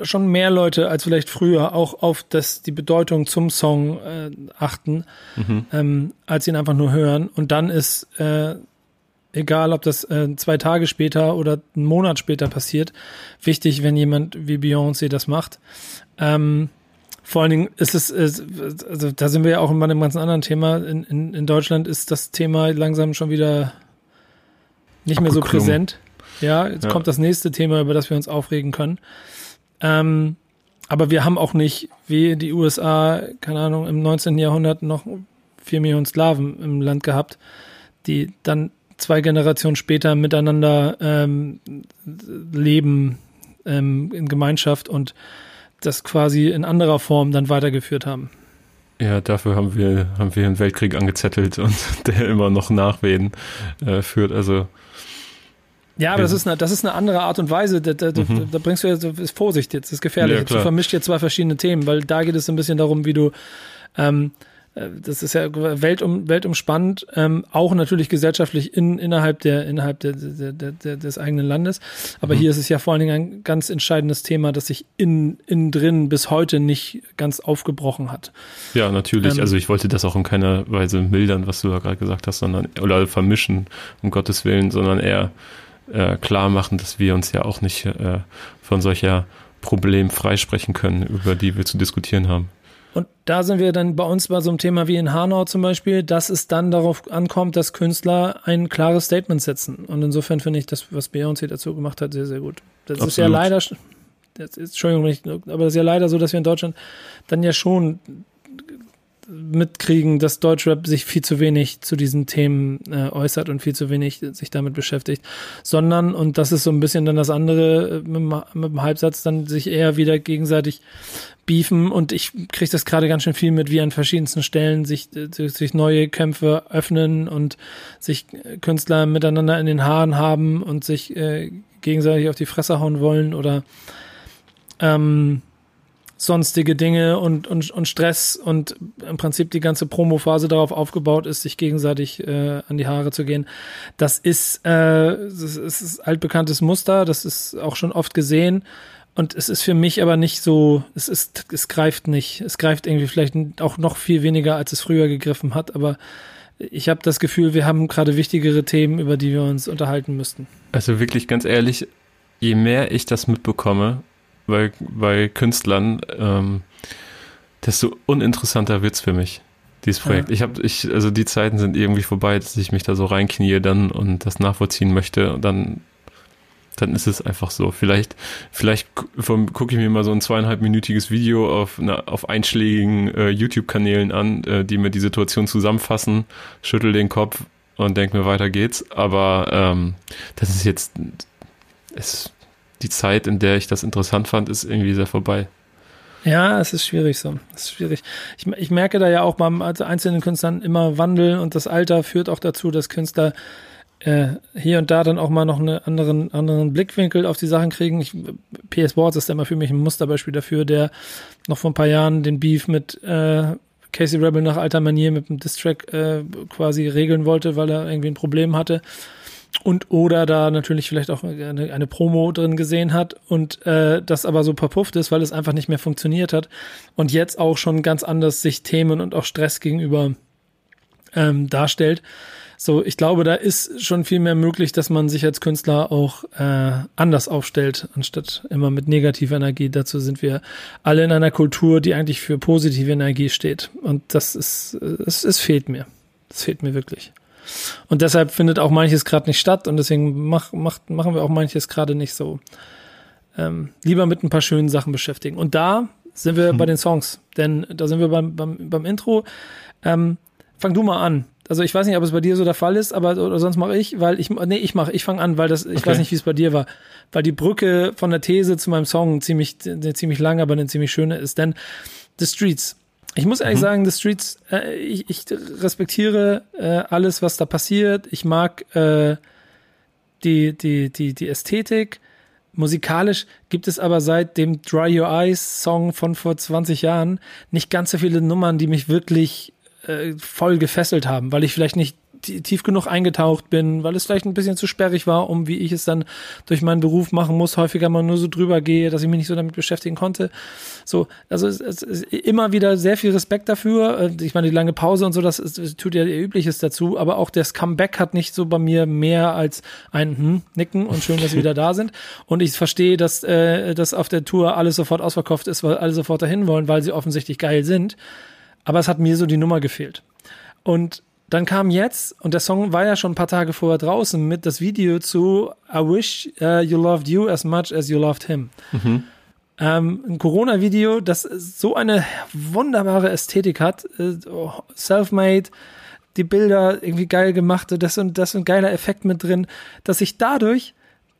schon mehr Leute als vielleicht früher auch auf die Bedeutung zum Song achten, als ihn einfach nur hören. Und dann ist egal, ob das 2 Tage später oder einen Monat später passiert, wichtig, wenn jemand wie Beyoncé das macht. Vor allen Dingen ist es, also da sind wir ja auch bei einem ganz anderen Thema. In Deutschland ist das Thema langsam schon wieder nicht mehr so präsent. Ja, jetzt kommt das nächste Thema, über das wir uns aufregen können. Aber wir haben auch nicht, wie die USA, keine Ahnung, im 19. Jahrhundert noch 4 Millionen Sklaven im Land gehabt, die dann 2 Generationen später miteinander leben in Gemeinschaft und das quasi in anderer Form dann weitergeführt haben. Ja, dafür haben wir einen Weltkrieg angezettelt und der immer noch Nachwehen führt. Also ja, aber das ist eine andere Art und Weise. Da bringst du jetzt, ist Vorsicht jetzt, ist gefährlich. Ja, du vermischt jetzt 2 verschiedene Themen, weil da geht es ein bisschen darum, wie du das ist ja weltumspannend, auch natürlich gesellschaftlich innerhalb des eigenen Landes. Aber hier ist es ja vor allen Dingen ein ganz entscheidendes Thema, das sich innen drin bis heute nicht ganz aufgebrochen hat. Ja, natürlich. Also ich wollte das auch in keiner Weise mildern, was du da gerade gesagt hast, oder vermischen, um Gottes Willen, sondern eher klar machen, dass wir uns ja auch nicht von solcher Problemen freisprechen können, über die wir zu diskutieren haben. Und da sind wir dann bei uns bei so einem Thema wie in Hanau zum Beispiel, dass es dann darauf ankommt, dass Künstler ein klares Statement setzen. Und insofern finde ich das, was Beyoncé dazu gemacht hat, sehr, sehr gut. Das Absolut. Ist ja leider, das ist ja leider so, dass wir in Deutschland dann ja schon mitkriegen, dass Deutschrap sich viel zu wenig zu diesen Themen äußert und viel zu wenig sich damit beschäftigt, sondern, und das ist so ein bisschen dann das andere mit dem Halbsatz, dann sich eher wieder gegenseitig beefen, und ich kriege das gerade ganz schön viel mit, wie an verschiedensten Stellen sich neue Kämpfe öffnen und sich Künstler miteinander in den Haaren haben und sich gegenseitig auf die Fresse hauen wollen oder sonstige Dinge und Stress, und im Prinzip die ganze Promo-Phase darauf aufgebaut ist, sich gegenseitig an die Haare zu gehen. Das ist altbekanntes Muster, das ist auch schon oft gesehen, und es ist für mich aber nicht so, es greift irgendwie vielleicht auch noch viel weniger, als es früher gegriffen hat, aber ich habe das Gefühl, wir haben gerade wichtigere Themen, über die wir uns unterhalten müssten. Also wirklich ganz ehrlich, je mehr ich das mitbekomme, bei Künstlern, desto uninteressanter wird's für mich, dieses Projekt. Ja. Also die Zeiten sind irgendwie vorbei, dass ich mich da so reinknie dann und das nachvollziehen möchte, und dann ist es einfach so. Vielleicht gucke ich mir mal so ein 2,5-minütiges Video auf einschlägigen YouTube-Kanälen an, die mir die Situation zusammenfassen, schüttel den Kopf und denke mir, weiter geht's. Aber das ist jetzt, die Zeit, in der ich das interessant fand, ist irgendwie sehr vorbei. Ja, es ist schwierig so. Es ist schwierig. Ich merke da ja auch beim einzelnen Künstlern immer Wandel, und das Alter führt auch dazu, dass Künstler hier und da dann auch mal noch einen anderen Blickwinkel auf die Sachen kriegen. PS Watts ist immer für mich ein Musterbeispiel dafür, der noch vor ein paar Jahren den Beef mit Casey Rebel nach alter Manier mit einem Diss-Track quasi regeln wollte, weil er irgendwie ein Problem hatte. Und oder da natürlich vielleicht auch eine Promo drin gesehen hat und das aber so verpufft ist, weil es einfach nicht mehr funktioniert hat. Und jetzt auch schon ganz anders sich Themen und auch Stress gegenüber darstellt. So, ich glaube, da ist schon viel mehr möglich, dass man sich als Künstler auch anders aufstellt, anstatt immer mit negativer Energie. Dazu sind wir alle in einer Kultur, die eigentlich für positive Energie steht. Und das ist, es fehlt mir. Es fehlt mir wirklich. Und deshalb findet auch manches gerade nicht statt, und deswegen machen wir auch manches gerade nicht so. Lieber mit ein paar schönen Sachen beschäftigen. Und da sind wir bei den Songs, denn da sind wir beim Intro. Fang du mal an. Also ich weiß nicht, ob es bei dir so der Fall ist, aber oder sonst mache ich, weil ich fange an, weil das, ich weiß nicht, wie es bei dir war, weil die Brücke von der These zu meinem Song ziemlich lang, aber eine ziemlich schöne ist, denn The Streets. Ich muss ehrlich sagen, The Streets, ich respektiere alles, was da passiert. Ich mag die Ästhetik. Musikalisch gibt es aber seit dem Dry Your Eyes Song von vor 20 Jahren nicht ganz so viele Nummern, die mich wirklich voll gefesselt haben, weil ich vielleicht nicht tief genug eingetaucht bin, weil es vielleicht ein bisschen zu sperrig war, um wie ich es dann durch meinen Beruf machen muss, häufiger mal nur so drüber gehe, dass ich mich nicht so damit beschäftigen konnte. So, also es ist immer wieder sehr viel Respekt dafür. Ich meine, die lange Pause und so, das tut ja ihr Übliches dazu, aber auch das Comeback hat nicht so bei mir mehr als ein Nicken und schön, dass sie wieder da sind. Und ich verstehe, dass auf der Tour alles sofort ausverkauft ist, weil alle sofort dahin wollen, weil sie offensichtlich geil sind. Aber es hat mir so die Nummer gefehlt. Und dann kam jetzt, und der Song war ja schon ein paar Tage vorher draußen, mit das Video zu I wish you loved you as much as you loved him. Ein Corona-Video, das so eine wunderbare Ästhetik hat. Self-made, die Bilder irgendwie geil gemacht, das und ein geiler Effekt mit drin, dass ich dadurch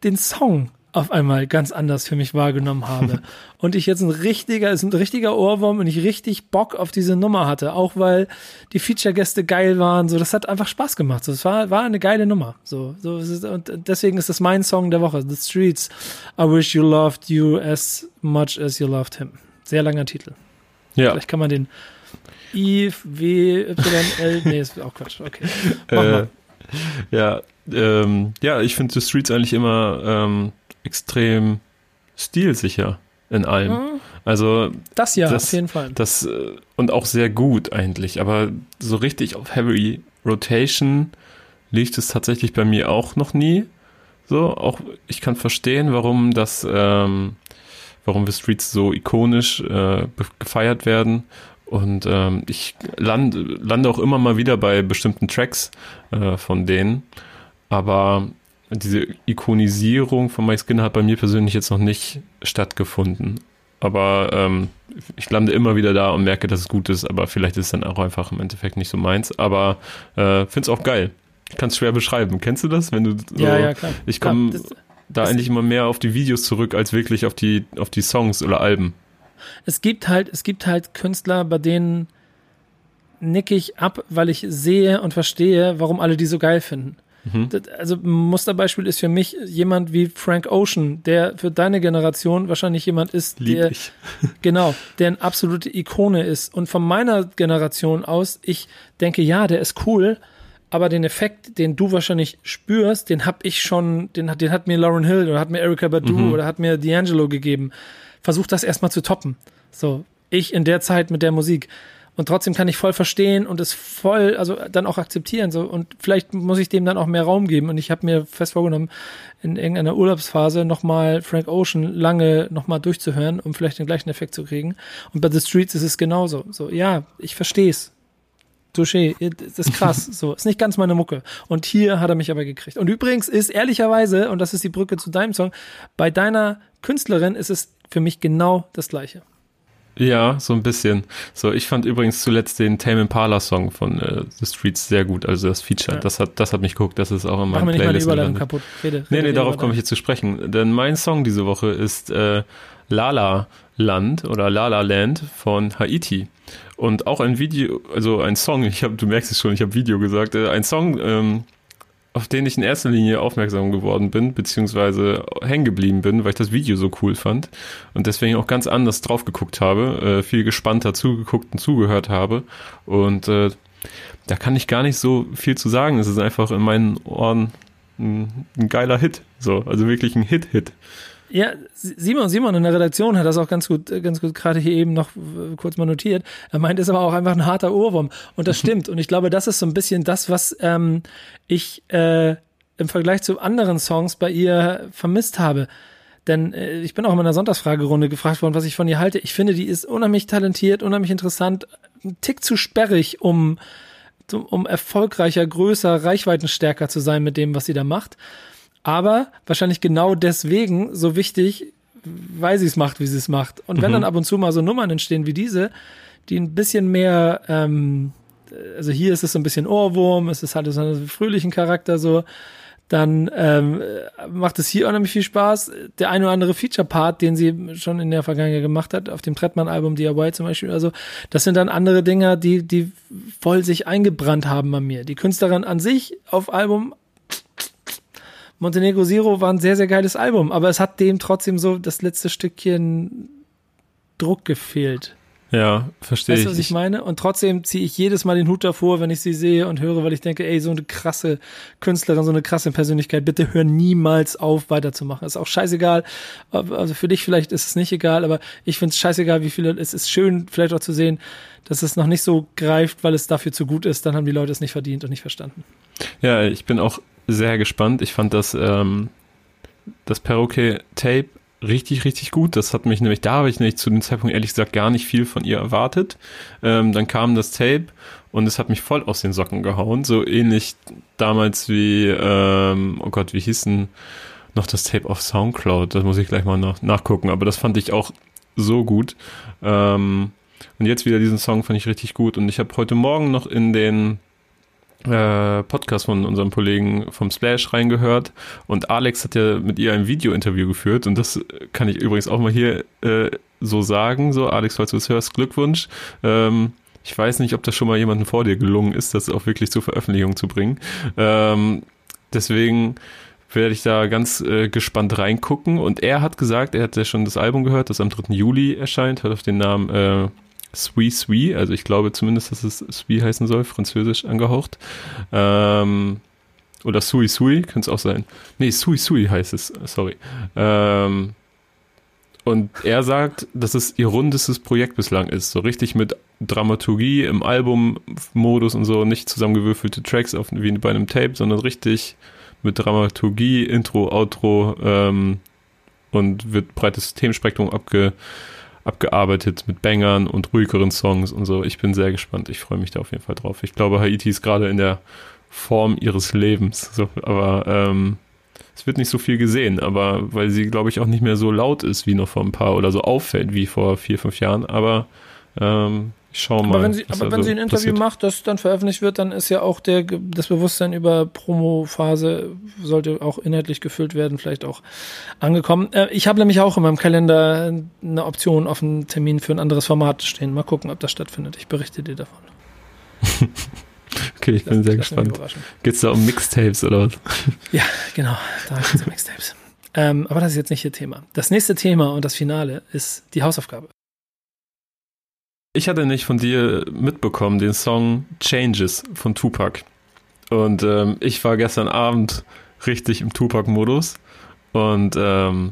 den Song auf einmal ganz anders für mich wahrgenommen habe. Und ich jetzt ein richtiger Ohrwurm, und ich richtig Bock auf diese Nummer hatte, auch weil die Feature-Gäste geil waren, so, das hat einfach Spaß gemacht, so, es war eine geile Nummer, so, und deswegen ist das mein Song der Woche, The Streets, I wish you loved you as much as you loved him. Sehr langer Titel. Ja. Vielleicht kann man den IWYL, nee, ist auch Quatsch, okay. Mach mal. Ja, ich finde The Streets eigentlich immer, extrem stilsicher in allem. Also das ja, auf jeden Fall. Das und auch sehr gut eigentlich, aber so richtig auf Heavy Rotation liegt es tatsächlich bei mir auch noch nie. So, auch ich kann verstehen, warum das warum The Streets so ikonisch gefeiert werden. Und ich lande auch immer mal wieder bei bestimmten Tracks von denen, aber diese Ikonisierung von Mike Skinner hat bei mir persönlich jetzt noch nicht stattgefunden. Aber ich lande immer wieder da und merke, dass es gut ist, aber vielleicht ist es dann auch einfach im Endeffekt nicht so meins. Aber finde es auch geil. Ich kann es schwer beschreiben. Kennst du das? Wenn du so, ja, klar. Ich komme da eigentlich immer mehr auf die Videos zurück, als wirklich auf die Songs oder Alben. Es gibt halt Künstler, bei denen nicke ich ab, weil ich sehe und verstehe, warum alle die so geil finden. Also Musterbeispiel ist für mich jemand wie Frank Ocean, der für deine Generation wahrscheinlich jemand ist, der eine absolute Ikone ist. Und von meiner Generation aus, ich denke, ja, der ist cool, aber den Effekt, den du wahrscheinlich spürst, den habe ich schon, den hat mir Lauryn Hill oder hat mir Erykah Badu oder hat mir D'Angelo gegeben. Versuch das erstmal zu toppen. So, ich in der Zeit mit der Musik. Und trotzdem kann ich voll verstehen und es voll, also dann auch akzeptieren. So. Und vielleicht muss ich dem dann auch mehr Raum geben. Und ich habe mir fest vorgenommen, in irgendeiner Urlaubsphase nochmal Frank Ocean lange nochmal durchzuhören, um vielleicht den gleichen Effekt zu kriegen. Und bei The Streets ist es genauso. So, ja, ich verstehe es. Touché, das ist krass. So, ist nicht ganz meine Mucke. Und hier hat er mich aber gekriegt. Und übrigens ist ehrlicherweise, und das ist die Brücke zu deinem Song, bei deiner Künstlerin ist es für mich genau das Gleiche. Ja, so ein bisschen. So, ich fand übrigens zuletzt den Tame Impala Song von The Streets sehr gut, also das Feature. Ja. Das hat mich geguckt, das ist auch in meinem Playlist. Rede darauf komme ich jetzt zu sprechen. Denn mein Song diese Woche ist Lala Land oder Lala Land von Haiti. Und auch ein Video, also ein Song, du merkst es schon, ich habe Video gesagt, ein Song, auf den ich in erster Linie aufmerksam geworden bin, beziehungsweise hängen geblieben bin, weil ich das Video so cool fand und deswegen auch ganz anders drauf geguckt habe, viel gespannter zugeguckt und zugehört habe und da kann ich gar nicht so viel zu sagen. Es ist einfach in meinen Ohren ein geiler Hit, so, also wirklich ein Hit. Ja, Simon in der Redaktion hat das auch ganz gut gerade hier eben noch kurz mal notiert. Er meint, ist aber auch einfach ein harter Ohrwurm. Und das stimmt. Und ich glaube, das ist so ein bisschen das, was ich im Vergleich zu anderen Songs bei ihr vermisst habe. Denn ich bin auch in meiner Sonntagsfragerunde gefragt worden, was ich von ihr halte. Ich finde, die ist unheimlich talentiert, unheimlich interessant, ein Tick zu sperrig, um erfolgreicher, größer, reichweitenstärker zu sein mit dem, was sie da macht. Aber wahrscheinlich genau deswegen so wichtig, weil sie es macht, wie sie es macht. Und wenn dann ab und zu mal so Nummern entstehen wie diese, die ein bisschen mehr, also hier ist es so ein bisschen Ohrwurm, es ist halt so einen fröhlichen Charakter so, dann macht es hier unheimlich viel Spaß. Der ein oder andere Feature-Part, den sie schon in der Vergangenheit gemacht hat, auf dem Trettmann-Album DIY zum Beispiel, also das sind dann andere Dinger, die voll sich eingebrannt haben bei mir. Die Künstlerin an sich auf Album Montenegro Zero war ein sehr, sehr geiles Album, aber es hat dem trotzdem so das letzte Stückchen Druck gefehlt. Ja, verstehe ich. Weißt du, was ich meine? Und trotzdem ziehe ich jedes Mal den Hut davor, wenn ich sie sehe und höre, weil ich denke, ey, so eine krasse Künstlerin, so eine krasse Persönlichkeit, bitte hör niemals auf, weiterzumachen. Ist auch scheißegal, also für dich vielleicht ist es nicht egal, aber ich finde es scheißegal, wie viele, es ist schön vielleicht auch zu sehen, dass es noch nicht so greift, weil es dafür zu gut ist, dann haben die Leute es nicht verdient und nicht verstanden. Ja, ich bin auch sehr gespannt. Ich fand das Perroquet-Tape richtig, richtig gut. Das hat mich nämlich, da habe ich nämlich zu dem Zeitpunkt ehrlich gesagt gar nicht viel von ihr erwartet. Dann kam das Tape und es hat mich voll aus den Socken gehauen. So ähnlich damals wie, wie hieß denn noch das Tape auf Soundcloud? Das muss ich gleich mal nachgucken. Aber das fand ich auch so gut. Und jetzt wieder diesen Song fand ich richtig gut. Und ich habe heute Morgen noch in den Podcast von unserem Kollegen vom Splash reingehört und Alex hat ja mit ihr ein Video-Interview geführt und das kann ich übrigens auch mal hier so sagen, so Alex, falls du es hörst, Glückwunsch. Ich weiß nicht, ob das schon mal jemandem vor dir gelungen ist, das auch wirklich zur Veröffentlichung zu bringen. Deswegen werde ich da ganz gespannt reingucken und er hat gesagt, er hat ja schon das Album gehört, das am 3. Juli erscheint, hat auf den Namen Sui Sui, also ich glaube zumindest, dass es Sui heißen soll, französisch angehaucht. Oder Sui Sui, könnte es auch sein. Nee, Sui Sui heißt es, sorry. Und er sagt, dass es ihr rundestes Projekt bislang ist, so richtig mit Dramaturgie im Albummodus und so, nicht zusammengewürfelte Tracks wie bei einem Tape, sondern richtig mit Dramaturgie, Intro, Outro und wird breites Themenspektrum abgearbeitet mit Bangern und ruhigeren Songs und so. Ich bin sehr gespannt. Ich freue mich da auf jeden Fall drauf. Ich glaube, Haiti ist gerade in der Form ihres Lebens. So, aber es wird nicht so viel gesehen, aber weil sie, glaube ich, auch nicht mehr so laut ist wie noch vor ein paar oder so auffällt wie vor 4-5 Jahren. Aber ich schaue mal. Aber wenn sie ein Interview macht, das dann veröffentlicht wird, dann ist ja auch das Bewusstsein über Promo-Phase sollte auch inhaltlich gefüllt werden, vielleicht auch angekommen. Ich habe nämlich auch in meinem Kalender eine Option auf einen Termin für ein anderes Format stehen. Mal gucken, ob das stattfindet. Ich berichte dir davon. Okay, ich bin sehr gespannt. Geht's da um Mixtapes oder was? Ja, genau. Da geht es um Mixtapes. Aber das ist jetzt nicht ihr Thema. Das nächste Thema und das Finale ist die Hausaufgabe. Ich hatte nicht von dir mitbekommen, den Song Changes von Tupac. Und ich war gestern Abend richtig im Tupac-Modus und habe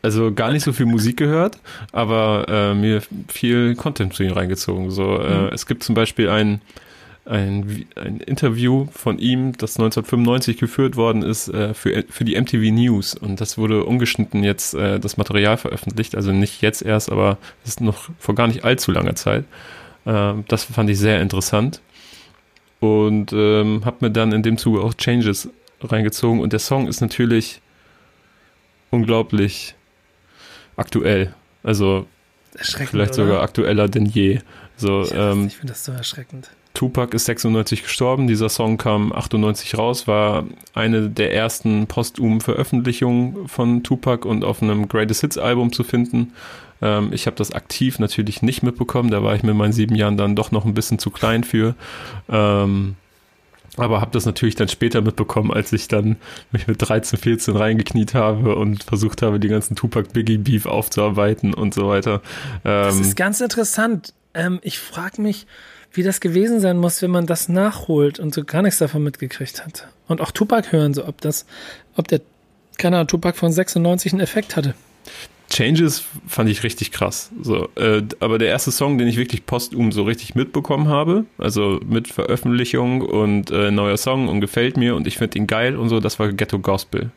also gar nicht so viel Musik gehört, aber mir viel Content zu ihm reingezogen. So, es gibt zum Beispiel ein Interview von ihm, das 1995 geführt worden ist für die MTV News und das wurde ungeschnitten jetzt das Material veröffentlicht, also nicht jetzt erst, aber das ist noch vor gar nicht allzu langer Zeit. Das fand ich sehr interessant und habe mir dann in dem Zuge auch Changes reingezogen und der Song ist natürlich unglaublich aktuell, also Erschreckend, vielleicht sogar oder? Aktueller denn je. So, ich finde das so erschreckend. Tupac ist 96 gestorben, dieser Song kam 98 raus, war eine der ersten posthumen Veröffentlichungen von Tupac und auf einem Greatest Hits Album zu finden. Ich habe das aktiv natürlich nicht mitbekommen, da war ich mit meinen 7 Jahren dann doch noch ein bisschen zu klein für. Aber habe das natürlich dann später mitbekommen, als ich dann mich mit 13, 14 reingekniet habe und versucht habe, die ganzen Tupac-Biggie-Beef aufzuarbeiten und so weiter. Das ist ganz interessant. Ich frage mich, wie das gewesen sein muss, wenn man das nachholt und so gar nichts davon mitgekriegt hat. Und auch Tupac hören, so ob der, keine Ahnung, Tupac von 96 einen Effekt hatte. Changes fand ich richtig krass. So, aber der erste Song, den ich wirklich postum so richtig mitbekommen habe, also mit Veröffentlichung und neuer Song und gefällt mir und ich finde ihn geil und so, das war Ghetto Gospel.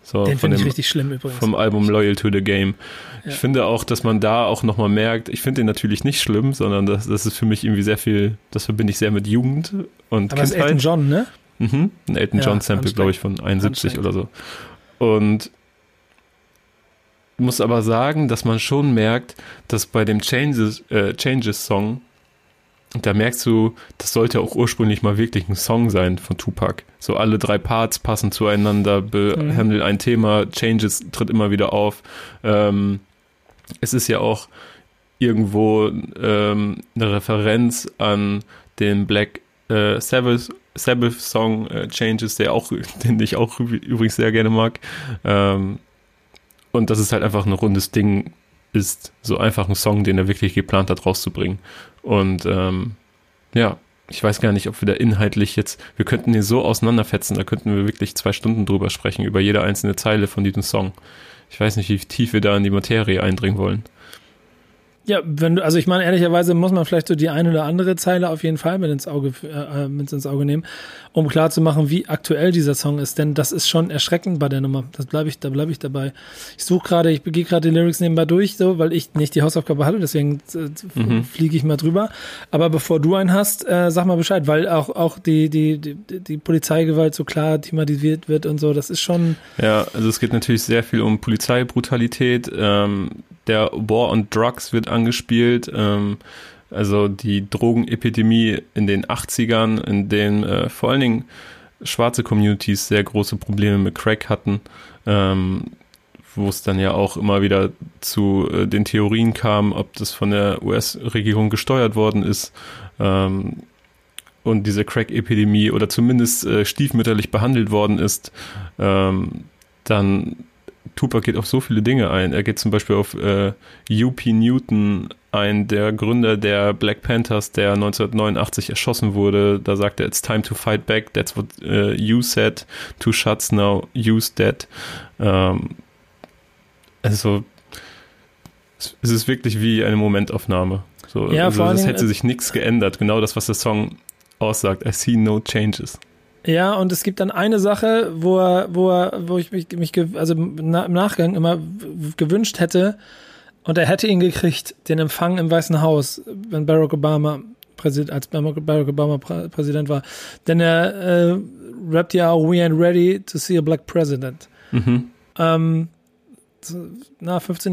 So, den finde ich richtig schlimm übrigens. Vom Album Loyal to the Game. Ja. Ich finde auch, dass man da auch nochmal merkt, ich finde den natürlich nicht schlimm, sondern das ist für mich irgendwie sehr viel, das verbinde ich sehr mit Jugend und aber Kindheit. Das ist Elton John, ne? Mhm, ein Elton John Sample, glaube ich, von 71 oder so. Und muss aber sagen, dass man schon merkt, dass bei dem Changes-Song, da merkst du, das sollte auch ursprünglich mal wirklich ein Song sein von Tupac. So alle 3 Parts passen zueinander, behandeln ein Thema, Changes tritt immer wieder auf. Es ist ja auch irgendwo eine Referenz an den Black Sabbath-Song Changes, den ich auch übrigens sehr gerne mag. Und dass es halt einfach ein rundes Ding ist, so einfach ein Song, den er wirklich geplant hat, rauszubringen. Und ich weiß gar nicht, ob wir da inhaltlich jetzt, wir könnten den so auseinanderfetzen, da könnten wir wirklich 2 Stunden drüber sprechen, über jede einzelne Zeile von diesem Song. Ich weiß nicht, wie tief wir da in die Materie eindringen wollen. Ja, ich meine, ehrlicherweise muss man vielleicht so die ein oder andere Zeile auf jeden Fall mit ins Auge nehmen, um klarzumachen, wie aktuell dieser Song ist, denn das ist schon erschreckend bei der Nummer. Da bleibe ich dabei. Ich gehe gerade die Lyrics nebenbei durch, so, weil ich nicht die Hausaufgabe hatte, deswegen fliege ich mal drüber. Aber bevor du einen hast, sag mal Bescheid, weil auch die Polizeigewalt so klar thematisiert wird und so, das ist schon... Ja, also es geht natürlich sehr viel um Polizeibrutalität, der War on Drugs wird angespielt, also die Drogenepidemie in den 80ern, in denen vor allen Dingen schwarze Communities sehr große Probleme mit Crack hatten, wo es dann ja auch immer wieder zu den Theorien kam, ob das von der US-Regierung gesteuert worden ist, und diese Crack-Epidemie oder zumindest stiefmütterlich behandelt worden ist, dann Tupac geht auf so viele Dinge ein. Er geht zum Beispiel auf U.P. Newton ein, der Gründer der Black Panthers, der 1989 erschossen wurde. Da sagt er, it's time to fight back, that's what you said, 2 shots now, you's dead. Also es ist wirklich wie eine Momentaufnahme. So, ja, also es hätte sich nichts geändert. Genau das, was der Song aussagt. I see no changes. Ja, und es gibt dann eine Sache, wo ich mich also im Nachgang immer gewünscht hätte, und er hätte ihn gekriegt, den Empfang im Weißen Haus, wenn Barack Obama Präsident war. Denn er rappt ja auch, we ain't ready to see a black president. Mhm. 15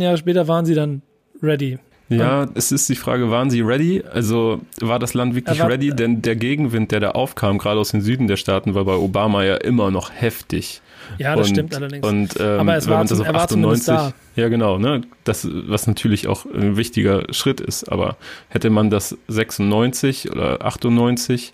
Jahre später waren sie dann ready. Ja, es ist die Frage, waren sie ready? Also war das Land wirklich ready? Denn der Gegenwind, der da aufkam, gerade aus dem Süden der Staaten, war bei Obama ja immer noch heftig. Ja, das stimmt allerdings. Und aber es wenn war man das auf 98, da. Ja genau, ne? Das, was natürlich auch ein wichtiger Schritt ist, aber hätte man das 96 oder 98...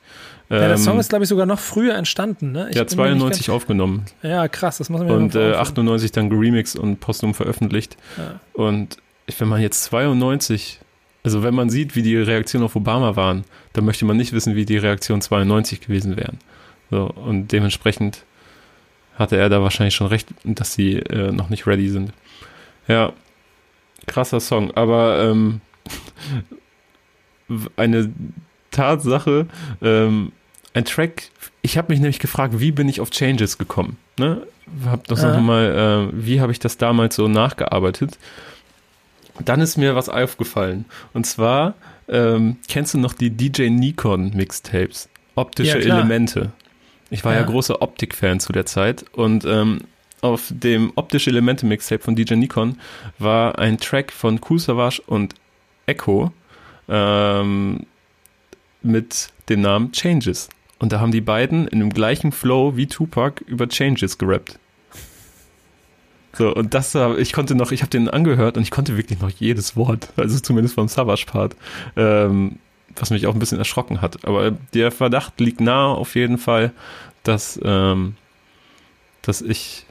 Ja, der Song ist, glaube ich, sogar noch früher entstanden, ne? 92 aufgenommen. Ja, krass, das muss man ja noch vorstellen. Und 98 dann geremixed und posthum veröffentlicht. Ja. Und wenn man jetzt 92, also wenn man sieht, wie die Reaktionen auf Obama waren, dann möchte man nicht wissen, wie die Reaktion 92 gewesen wären. So, und dementsprechend hatte er da wahrscheinlich schon recht, dass sie noch nicht ready sind. Ja, krasser Song, aber eine Tatsache, ein Track, ich habe mich nämlich gefragt, wie bin ich auf Changes gekommen? Ne? Hab das nochmal, wie habe ich das damals so nachgearbeitet? Dann ist mir was aufgefallen. Und zwar, kennst du noch die DJ Nikon Mixtapes? Optische Elemente. Ich war ja großer Optik-Fan zu der Zeit. Und auf dem optische Elemente Mixtape von DJ Nikon war ein Track von Kool Savas und Echo mit dem Namen Changes. Und da haben die beiden in dem gleichen Flow wie Tupac über Changes gerappt. So, und das, ich habe den angehört und ich konnte wirklich noch jedes Wort, also zumindest vom Savas-Part, was mich auch ein bisschen erschrocken hat. Aber der Verdacht liegt nahe auf jeden Fall, dass ich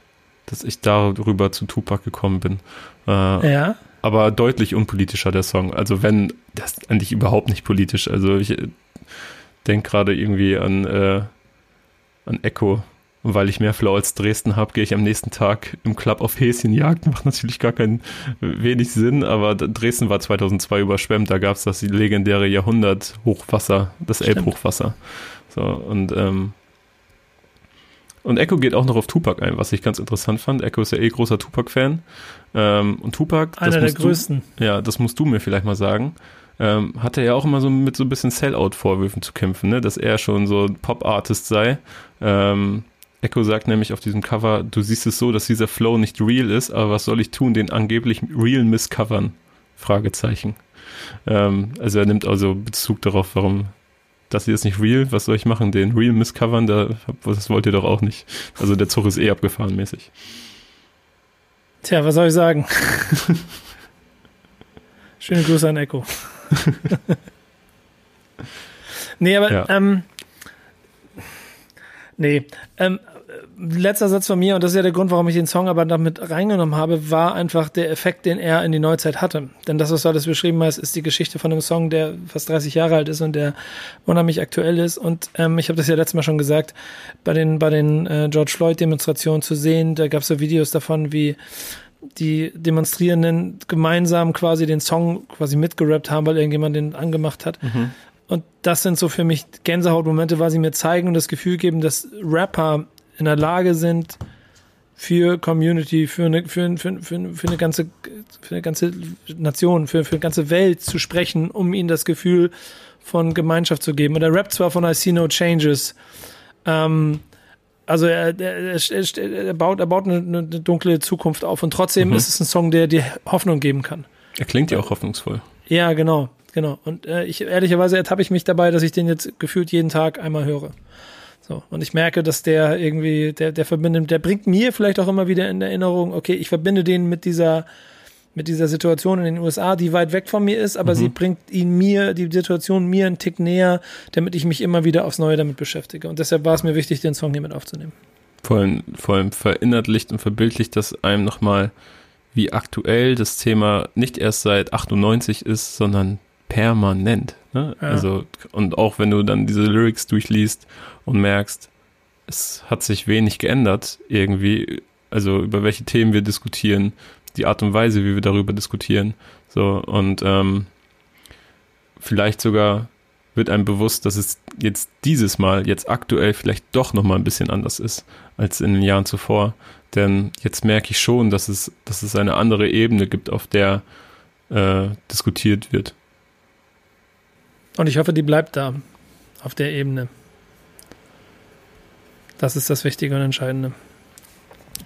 darüber zu Tupac gekommen bin. Ja. Aber deutlich unpolitischer der Song. Also wenn, das ist eigentlich überhaupt nicht politisch. Also ich denke gerade irgendwie an Echo. Und weil ich mehr Flow als Dresden habe, gehe ich am nächsten Tag im Club auf Häschenjagd. Macht natürlich gar keinen wenig Sinn, aber Dresden war 2002 überschwemmt. Da gab es das legendäre Jahrhundert-Hochwasser, das Elbhochwasser. So, und Echo geht auch noch auf Tupac ein, was ich ganz interessant fand. Echo ist ja eh großer Tupac-Fan. Und Tupac, einer der größten. Ja, das musst du mir vielleicht mal sagen. Hatte ja auch immer so mit so ein bisschen Sellout-Vorwürfen zu kämpfen, ne? Dass er schon so ein Pop-Artist sei. Echo sagt nämlich auf diesem Cover, du siehst es so, dass dieser Flow nicht real ist, aber was soll ich tun, den angeblich real miscovern? Fragezeichen. Also er nimmt also Bezug darauf, warum das hier ist nicht real, was soll ich machen, den real miscovern, das wollt ihr doch auch nicht. Also der Zug ist eh abgefahren mäßig. Tja, was soll ich sagen? Schöne Grüße an Echo. Nee, aber ja. Letzter Satz von mir, und das ist ja der Grund, warum ich den Song aber damit reingenommen habe, war einfach der Effekt, den er in die Neuzeit hatte. Denn das, was du alles beschrieben hast, ist die Geschichte von einem Song, der fast 30 Jahre alt ist und der unheimlich aktuell ist. Und ich habe das ja letztes Mal schon gesagt, bei den George Floyd-Demonstrationen zu sehen, da gab es so Videos davon, wie die Demonstrierenden gemeinsam quasi den Song quasi mitgerappt haben, weil irgendjemand den angemacht hat. Mhm. Und das sind so für mich Gänsehautmomente, weil sie mir zeigen und das Gefühl geben, dass Rapper in der Lage sind, für Community, für eine ganze Nation, für eine ganze Welt zu sprechen, um ihnen das Gefühl von Gemeinschaft zu geben. Und er rappt zwar von I See No Changes, also er baut eine dunkle Zukunft auf und trotzdem ist es ein Song, der dir Hoffnung geben kann. Er klingt ja auch hoffnungsvoll. Ja, genau. Und ehrlicherweise ertappe ich mich dabei, dass ich den jetzt gefühlt jeden Tag einmal höre. So. Und ich merke, dass der irgendwie, der verbindet, der bringt mir vielleicht auch immer wieder in Erinnerung, okay, ich verbinde den mit dieser Situation in den USA, die weit weg von mir ist, aber sie bringt die Situation mir einen Tick näher, damit ich mich immer wieder aufs Neue damit beschäftige. Und deshalb war es mir wichtig, den Song hier mit aufzunehmen. Vor allem verinnerlicht und verbildlicht das einem nochmal, wie aktuell das Thema nicht erst seit 98 ist, sondern permanent. Ne? Ja. Also, und auch wenn du dann diese Lyrics durchliest und merkst, es hat sich wenig geändert irgendwie, also über welche Themen wir diskutieren, die Art und Weise, wie wir darüber diskutieren. So, und vielleicht sogar wird einem bewusst, dass es jetzt dieses Mal, jetzt aktuell vielleicht doch nochmal ein bisschen anders ist, als in den Jahren zuvor. Denn jetzt merke ich schon, dass es eine andere Ebene gibt, auf der diskutiert wird. Und ich hoffe, die bleibt da, auf der Ebene. Das ist das Wichtige und Entscheidende.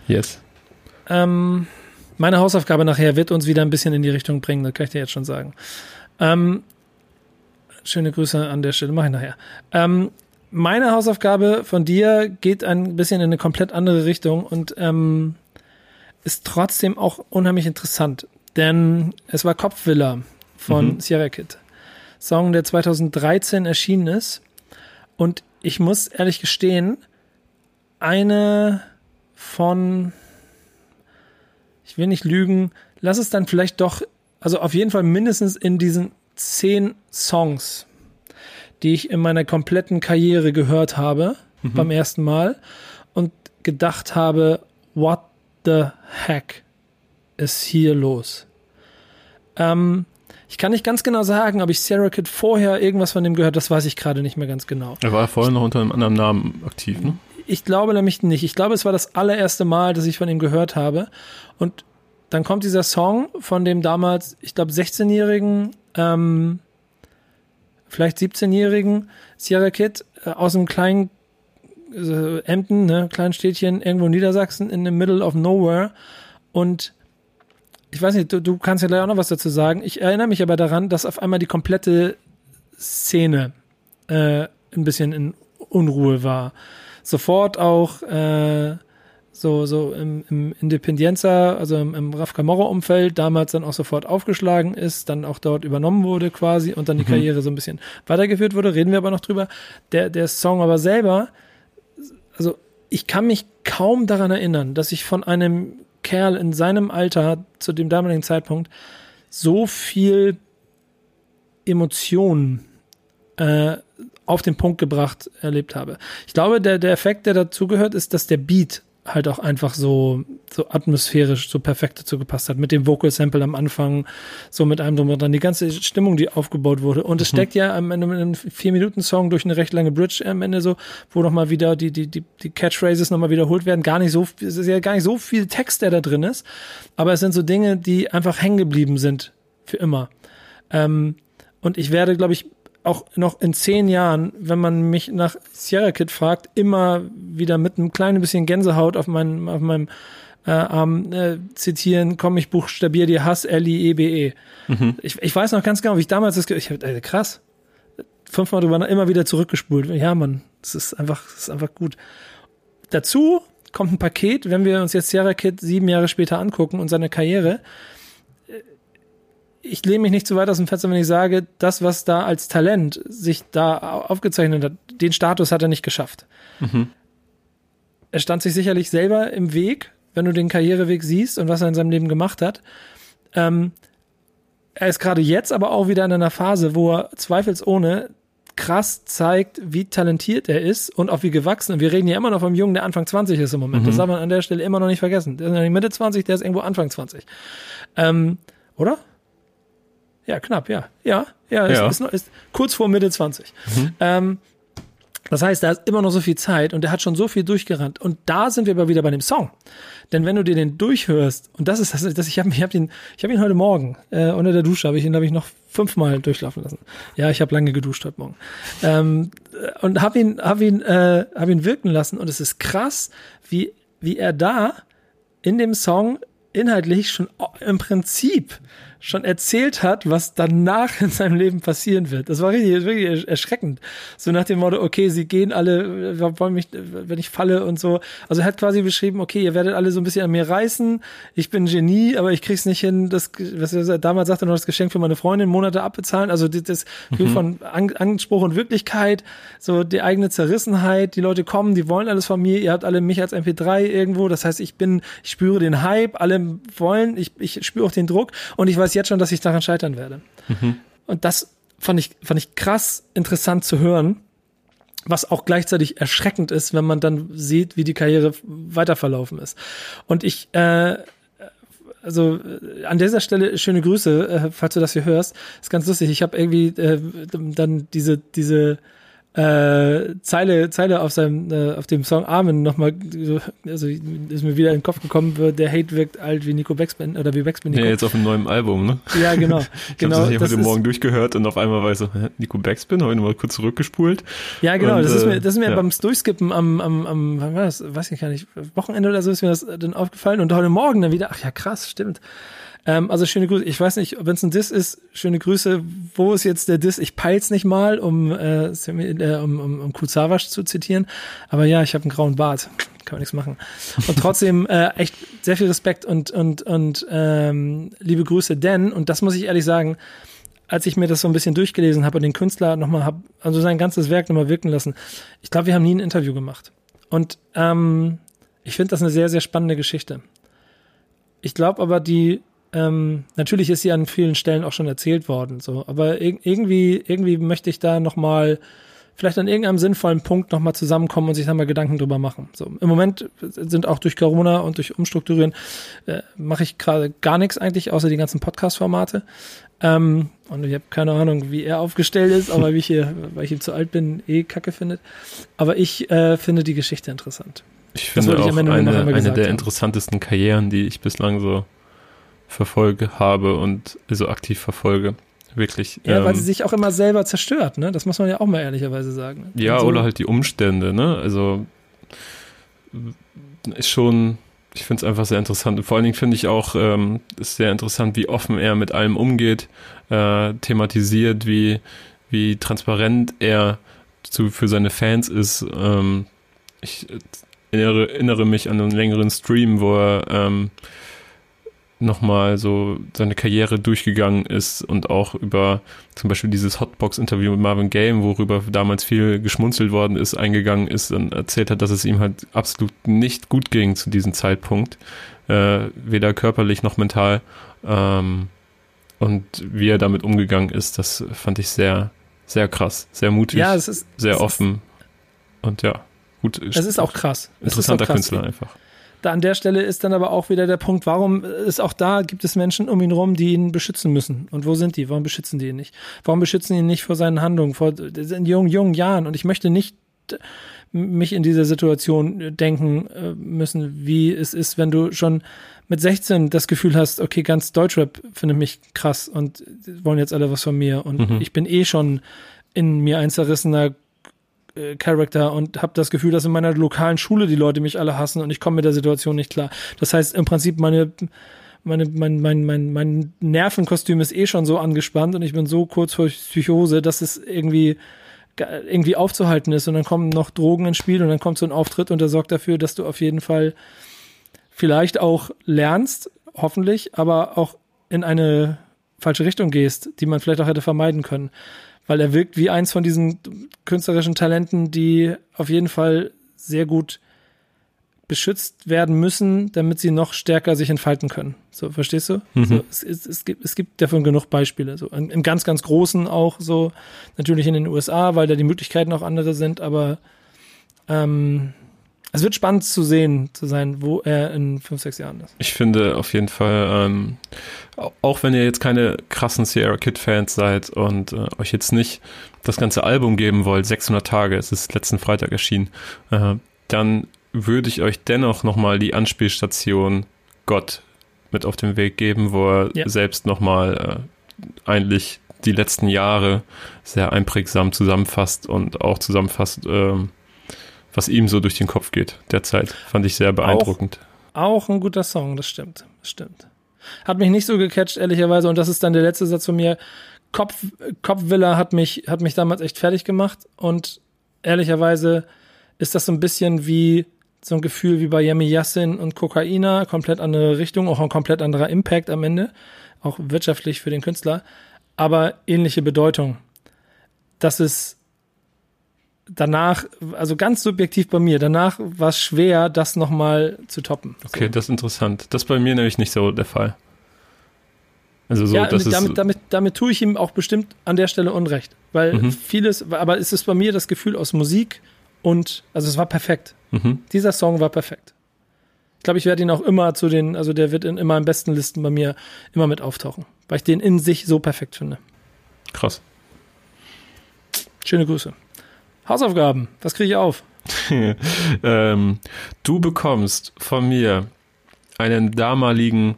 Yes. Meine Hausaufgabe nachher wird uns wieder ein bisschen in die Richtung bringen, das kann ich dir jetzt schon sagen. Schöne Grüße an der Stelle, mache ich nachher. Meine Hausaufgabe von dir geht ein bisschen in eine komplett andere Richtung und ist trotzdem auch unheimlich interessant, denn es war Kopfvilla von Sierra Kid. Song, der 2013 erschienen ist, und ich muss ehrlich gestehen, ich will nicht lügen, lass es dann vielleicht doch, also auf jeden Fall mindestens in diesen 10 Songs, die ich in meiner kompletten Karriere gehört habe, beim ersten Mal, und gedacht habe, what the heck ist hier los? Ich kann nicht ganz genau sagen, ob ich Sierra Kid vorher irgendwas von dem gehört, das weiß ich gerade nicht mehr ganz genau. Er war vorher noch unter einem anderen Namen aktiv, ne? Ich glaube nämlich nicht. Ich glaube, es war das allererste Mal, dass ich von ihm gehört habe. Und dann kommt dieser Song von dem damals, ich glaube, 16-jährigen, vielleicht 17-jährigen Sierra Kid aus einem kleinen Emden, ne, kleines Städtchen, irgendwo in Niedersachsen, in the middle of nowhere. Und ich weiß nicht, du kannst ja gleich auch noch was dazu sagen. Ich erinnere mich aber daran, dass auf einmal die komplette Szene ein bisschen in Unruhe war. Sofort auch so im Independenza, also im Raf Camorra-Umfeld, damals dann auch sofort aufgeschlagen ist, dann auch dort übernommen wurde quasi und dann die Karriere so ein bisschen weitergeführt wurde. Reden wir aber noch drüber. Der Song aber selber, also ich kann mich kaum daran erinnern, dass ich von einem Kerl in seinem Alter zu dem damaligen Zeitpunkt so viel Emotionen auf den Punkt gebracht erlebt habe. Ich glaube, der Effekt, der dazugehört, ist, dass der Beat halt auch einfach so atmosphärisch, so perfekt dazu gepasst hat. Mit dem Vocal Sample am Anfang, so mit einem drum und dran. Die ganze Stimmung, die aufgebaut wurde. Und es steckt ja am Ende mit einem 4-Minuten-Song durch eine recht lange Bridge am Ende so, wo nochmal wieder die Catchphrases nochmal wiederholt werden. Es ist ja gar nicht so viel Text, der da drin ist. Aber es sind so Dinge, die einfach hängen geblieben sind. Für immer. Und ich werde, glaube ich, auch noch in 10 Jahren, wenn man mich nach Sierra Kid fragt, immer wieder mit einem kleinen bisschen Gänsehaut auf meinem Arm zitieren, komm, ich buchstabiere dir Hass, L-I-E-B-E. Ich weiß noch ganz genau, wie ich damals das gehört habe, krass, 5-mal drüber immer wieder zurückgespult. Ja, Mann, das ist einfach gut. Dazu kommt ein Paket, wenn wir uns jetzt Sierra Kid 7 Jahre später angucken und seine Karriere. Ich lehne mich nicht zu weit aus dem Fenster, wenn ich sage, das, was da als Talent sich da aufgezeichnet hat, den Status hat er nicht geschafft. Er stand sich sicherlich selber im Weg, wenn du den Karriereweg siehst und was er in seinem Leben gemacht hat. Er ist gerade jetzt aber auch wieder in einer Phase, wo er zweifelsohne krass zeigt, wie talentiert er ist und auch wie gewachsen. Und wir reden ja immer noch vom Jungen, der Anfang 20 ist im Moment. Das darf man an der Stelle immer noch nicht vergessen. Der ist in Mitte 20, der ist irgendwo Anfang 20. Oder? Ja, knapp, ja. Ja. Ist kurz vor Mitte 20. Das heißt, da ist immer noch so viel Zeit und der hat schon so viel durchgerannt. Und da sind wir aber wieder bei dem Song. Denn wenn du dir den durchhörst, und das ist das, ich hab ihn heute Morgen unter der Dusche, habe ich ihn noch 5-mal durchlaufen lassen. Ja, ich habe lange geduscht heute Morgen. Und hab ihn wirken lassen. Und es ist krass, wie er da in dem Song inhaltlich schon im Prinzip erzählt hat, was danach in seinem Leben passieren wird. Das war wirklich erschreckend. So nach dem Motto, okay, sie gehen alle, wollen mich, wenn ich falle und so. Also er hat quasi beschrieben, okay, ihr werdet alle so ein bisschen an mir reißen. Ich bin ein Genie, aber ich krieg's nicht hin, das, was er damals sagte, noch das Geschenk für meine Freundin Monate abbezahlen. Also das Gefühl von Anspruch und Wirklichkeit, so die eigene Zerrissenheit. Die Leute kommen, die wollen alles von mir. Ihr habt alle mich als MP3 irgendwo. Das heißt, ich spüre den Hype, alle wollen, ich spüre auch den Druck und ich weiß jetzt schon, dass ich daran scheitern werde. Und das fand ich krass interessant zu hören, was auch gleichzeitig erschreckend ist, wenn man dann sieht, wie die Karriere weiter verlaufen ist. Und ich, also an dieser Stelle schöne Grüße, falls du das hier hörst. Ist ganz lustig. Ich habe irgendwie dann diese Zeile auf seinem auf dem Song Armin nochmal, also ist mir wieder in den Kopf gekommen, der Hate wirkt alt wie Nico Beckspann oder wie Beckspann Nico. Ja, jetzt auf dem neuen Album, ne? Ja, genau. Ich habe heute Morgen durchgehört und auf einmal war ich so, Nico Beckspann, habe ich nochmal kurz zurückgespult. Ja, genau, und das ist mir ja beim Durchskippen am wann war das, weiß ich gar nicht, Wochenende oder so ist mir das dann aufgefallen und heute Morgen dann wieder, ach ja, krass, stimmt. Also schöne Grüße, ich weiß nicht, wenn es ein Diss ist, schöne Grüße, wo ist jetzt der Diss? Ich peil's nicht mal, um Kuzawasch zu zitieren, aber ja, ich habe einen grauen Bart, kann man nichts machen. Und trotzdem echt sehr viel Respekt und liebe Grüße, denn, und das muss ich ehrlich sagen, als ich mir das so ein bisschen durchgelesen habe und den Künstler nochmal also sein ganzes Werk nochmal wirken lassen, ich glaube, wir haben nie ein Interview gemacht. Und ich finde das eine sehr, sehr spannende Geschichte. Ich glaube aber, natürlich ist sie an vielen Stellen auch schon erzählt worden, so. Aber irgendwie möchte ich da nochmal, vielleicht an irgendeinem sinnvollen Punkt nochmal zusammenkommen und sich nochmal Gedanken drüber machen. So. Im Moment sind auch durch Corona und durch Umstrukturieren, mache ich gerade gar nichts eigentlich, außer die ganzen Podcast-Formate. Und ich habe keine Ahnung, wie er aufgestellt ist, aber weil ich ihm zu alt bin, Kacke findet. Aber ich finde die Geschichte interessant. Ich finde auch eine der interessantesten Karrieren, die ich bislang so verfolge habe und so aktiv verfolge. Wirklich. Ja, weil sie sich auch immer selber zerstört, ne? Das muss man ja auch mal ehrlicherweise sagen. Ja, also, oder halt die Umstände, ne? Also ist schon, ich finde es einfach sehr interessant. Und vor allen Dingen finde ich auch, ist sehr interessant, wie offen er mit allem umgeht, thematisiert, wie transparent er für seine Fans ist. Ich erinnere mich an einen längeren Stream, wo er nochmal so seine Karriere durchgegangen ist und auch über zum Beispiel dieses Hotbox-Interview mit Marvin Gaye, worüber damals viel geschmunzelt worden ist, eingegangen ist und erzählt hat, dass es ihm halt absolut nicht gut ging zu diesem Zeitpunkt, weder körperlich noch mental, und wie er damit umgegangen ist, das fand ich sehr, sehr krass, sehr mutig, ja, sehr offen und ja, gut. Es ist auch krass. Interessanter Künstler einfach. Da an der Stelle ist dann aber auch wieder der Punkt, warum ist auch da, gibt es Menschen um ihn rum, die ihn beschützen müssen. Und wo sind die? Warum beschützen die ihn nicht? Warum beschützen ihn nicht vor seinen Handlungen, vor in jungen Jahren? Und ich möchte nicht mich in dieser Situation denken müssen, wie es ist, wenn du schon mit 16 das Gefühl hast, okay, ganz Deutschrap findet mich krass und wollen jetzt alle was von mir. Und ich bin eh schon in mir ein zerrissener Charakter und habe das Gefühl, dass in meiner lokalen Schule die Leute mich alle hassen und ich komme mit der Situation nicht klar. Das heißt, im Prinzip mein Nervenkostüm ist eh schon so angespannt und ich bin so kurz vor Psychose, dass es irgendwie aufzuhalten ist und dann kommen noch Drogen ins Spiel und dann kommt so ein Auftritt und der sorgt dafür, dass du auf jeden Fall vielleicht auch lernst, hoffentlich, aber auch in eine falsche Richtung gehst, die man vielleicht auch hätte vermeiden können. Weil er wirkt wie eins von diesen künstlerischen Talenten, die auf jeden Fall sehr gut beschützt werden müssen, damit sie noch stärker sich entfalten können. So, verstehst du? Mhm. So, es gibt davon genug Beispiele. So, im ganz, ganz Großen auch so, natürlich in den USA, weil da die Möglichkeiten auch andere sind, aber es wird spannend zu sein, wo er in 5-6 Jahren ist. Ich finde auf jeden Fall, auch wenn ihr jetzt keine krassen Sierra Kid Fans seid und euch jetzt nicht das ganze Album geben wollt, 600 Tage, es ist letzten Freitag erschienen, dann würde ich euch dennoch nochmal die Anspielstation Gott mit auf den Weg geben, wo er selbst nochmal eigentlich die letzten Jahre sehr einprägsam zusammenfasst und auch zusammenfasst, was ihm so durch den Kopf geht derzeit. Fand ich sehr beeindruckend. Auch ein guter Song, das stimmt. Das stimmt. Hat mich nicht so gecatcht, ehrlicherweise. Und das ist dann der letzte Satz von mir. Kopfvilla hat mich damals echt fertig gemacht. Und ehrlicherweise ist das so ein bisschen wie so ein Gefühl wie bei Yemi Yassin und Kokaina. Komplett andere Richtung, auch ein komplett anderer Impact am Ende. Auch wirtschaftlich für den Künstler. Aber ähnliche Bedeutung. Das ist danach, also ganz subjektiv bei mir, danach war es schwer, das nochmal zu toppen. Okay, so. Das ist interessant. Das ist bei mir nämlich nicht so der Fall. Also so, ja, das damit tue ich ihm auch bestimmt an der Stelle Unrecht, weil vieles, aber es ist bei mir das Gefühl aus Musik und, also es war perfekt. Dieser Song war perfekt. Ich glaube, ich werde ihn auch immer der wird in immer in besten Listen bei mir immer mit auftauchen, weil ich den in sich so perfekt finde. Krass. Schöne Grüße. Hausaufgaben, was kriege ich auf? Du bekommst von mir einen damaligen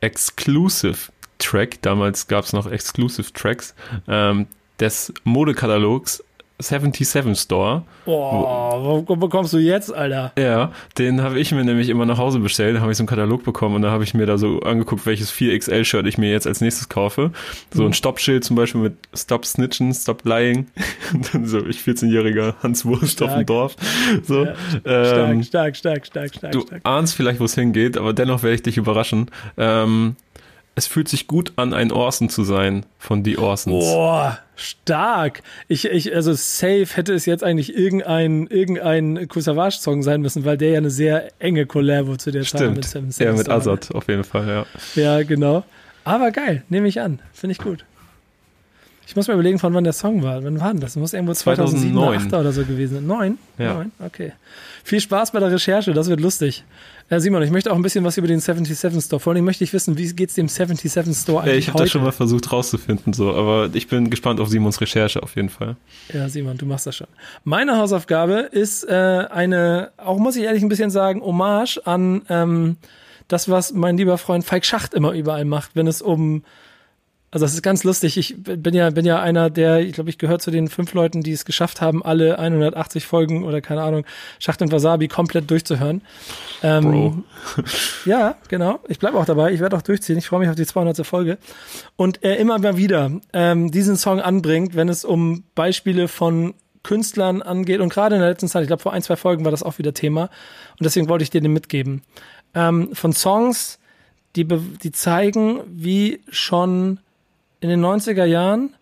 Exclusive-Track, damals gab es noch Exclusive-Tracks, des Modekatalogs 77 Store. Boah, wo bekommst du jetzt, Alter? Ja, den habe ich mir nämlich immer nach Hause bestellt, da habe ich so einen Katalog bekommen und da habe ich mir da so angeguckt, welches 4XL-Shirt ich mir jetzt als nächstes kaufe. So ein Stoppschild zum Beispiel mit Stop Snitchen, Stop Lying. Und dann so, ich 14-jähriger Hans Wurst auf dem Dorf. So, ja. Stark. Du ahnst vielleicht, wo es hingeht, aber dennoch werde ich dich überraschen. Es fühlt sich gut an, ein Orson zu sein von The Orsons. Boah, stark. Also safe hätte es jetzt eigentlich irgendein Kusavage-Song sein müssen, weil der ja eine sehr enge Collabo zu der Zeit mit Sam. Stimmt, mit Azad auf jeden Fall, ja. Ja, genau. Aber geil, nehme ich an. Finde ich gut. Ich muss mir überlegen, von wann der Song war. Wann war denn das? Muss irgendwo 2007 oder 2008 oder so gewesen sein. 9? Ja. 9? Okay. Viel Spaß bei der Recherche, das wird lustig. Simon, ich möchte auch ein bisschen was über den 77 Store. Vor allem möchte ich wissen, wie geht's dem 77 Store eigentlich? Ich habe das schon mal versucht rauszufinden, so, aber ich bin gespannt auf Simons Recherche auf jeden Fall. Ja, Simon, du machst das schon. Meine Hausaufgabe ist muss ich ehrlich ein bisschen sagen, Hommage an das, was mein lieber Freund Falk Schacht immer überall macht, wenn es um Also das ist ganz lustig. Ich bin ja einer, der, ich glaube, ich gehöre zu den 5 Leuten, die es geschafft haben, alle 180 Folgen oder keine Ahnung, Schacht und Wasabi komplett durchzuhören. Bro. Ja, genau. Ich bleibe auch dabei. Ich werde auch durchziehen. Ich freue mich auf die 200. Folge. Und er immer mal wieder diesen Song anbringt, wenn es um Beispiele von Künstlern angeht. Und gerade in der letzten Zeit, ich glaube, vor 1-2 Folgen war das auch wieder Thema. Und deswegen wollte ich dir den mitgeben. Von Songs, die zeigen, wie schon in den 90er Jahren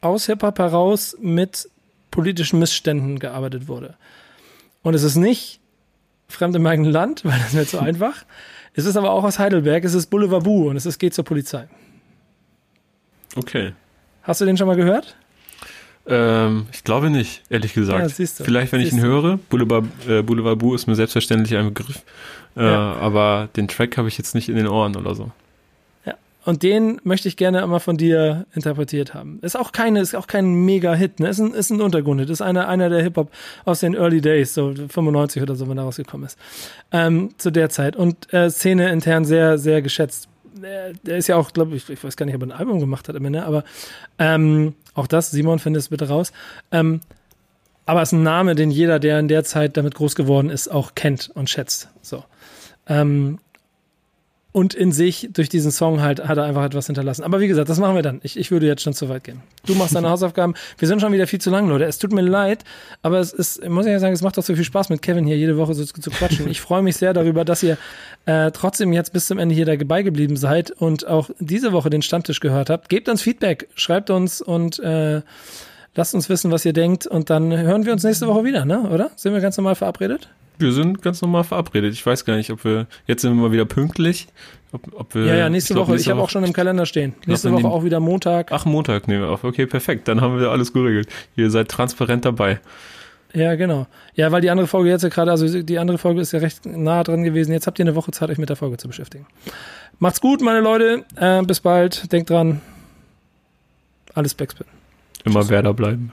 aus Hip-Hop heraus mit politischen Missständen gearbeitet wurde. Und es ist nicht fremd im eigenen Land, weil das wäre zu einfach. Es ist aber auch aus Heidelberg, es ist Boulevard Boo und es ist Geht zur Polizei. Okay. Hast du den schon mal gehört? Ich glaube nicht, ehrlich gesagt. Ja, siehst du. Vielleicht, wenn ich ihn höre. Boulevard Boo ist mir selbstverständlich ein Begriff. Ja. Aber den Track habe ich jetzt nicht in den Ohren oder so. Und den möchte ich gerne immer von dir interpretiert haben. Ist auch kein Mega-Hit, ne? Ist ein Untergrundhit. Ist einer der Hip-Hop aus den Early Days, so 95 oder so, wenn da rausgekommen ist. Zu der Zeit. Und Szene intern sehr, sehr geschätzt. Der ist ja auch, glaube ich, ich weiß gar nicht, ob er ein Album gemacht hat am Ende, aber auch das, Simon, findest du bitte raus. Aber ist ein Name, den jeder, der in der Zeit damit groß geworden ist, auch kennt und schätzt. So. Und in sich, durch diesen Song halt, hat er einfach etwas hinterlassen. Aber wie gesagt, das machen wir dann. Ich würde jetzt schon zu weit gehen. Du machst deine Hausaufgaben. Wir sind schon wieder viel zu lang, Leute. Es tut mir leid, aber es ist, muss ich ja sagen, es macht doch so viel Spaß, mit Kevin hier jede Woche so zu quatschen. Ich freue mich sehr darüber, dass ihr trotzdem jetzt bis zum Ende hier dabei geblieben seid und auch diese Woche den Stammtisch gehört habt. Gebt uns Feedback, schreibt uns und lasst uns wissen, was ihr denkt. Und dann hören wir uns nächste Woche wieder, ne? Oder? Sind wir ganz normal verabredet? Wir sind ganz normal verabredet. Ich weiß gar nicht, ob wir, jetzt sind wir mal wieder pünktlich. Ob wir, ja, nächste Woche. Ich habe auch schon im Kalender stehen. Nächste Woche auch wieder Montag. Ach, Montag nehmen wir auf. Okay, perfekt. Dann haben wir alles geregelt. Ihr seid transparent dabei. Ja, genau. Ja, weil die andere Folge jetzt ja gerade, also die andere Folge ist ja recht nah dran gewesen. Jetzt habt ihr eine Woche Zeit, euch mit der Folge zu beschäftigen. Macht's gut, meine Leute. Bis bald. Denkt dran. Alles Backspin. Immer Werder bleiben.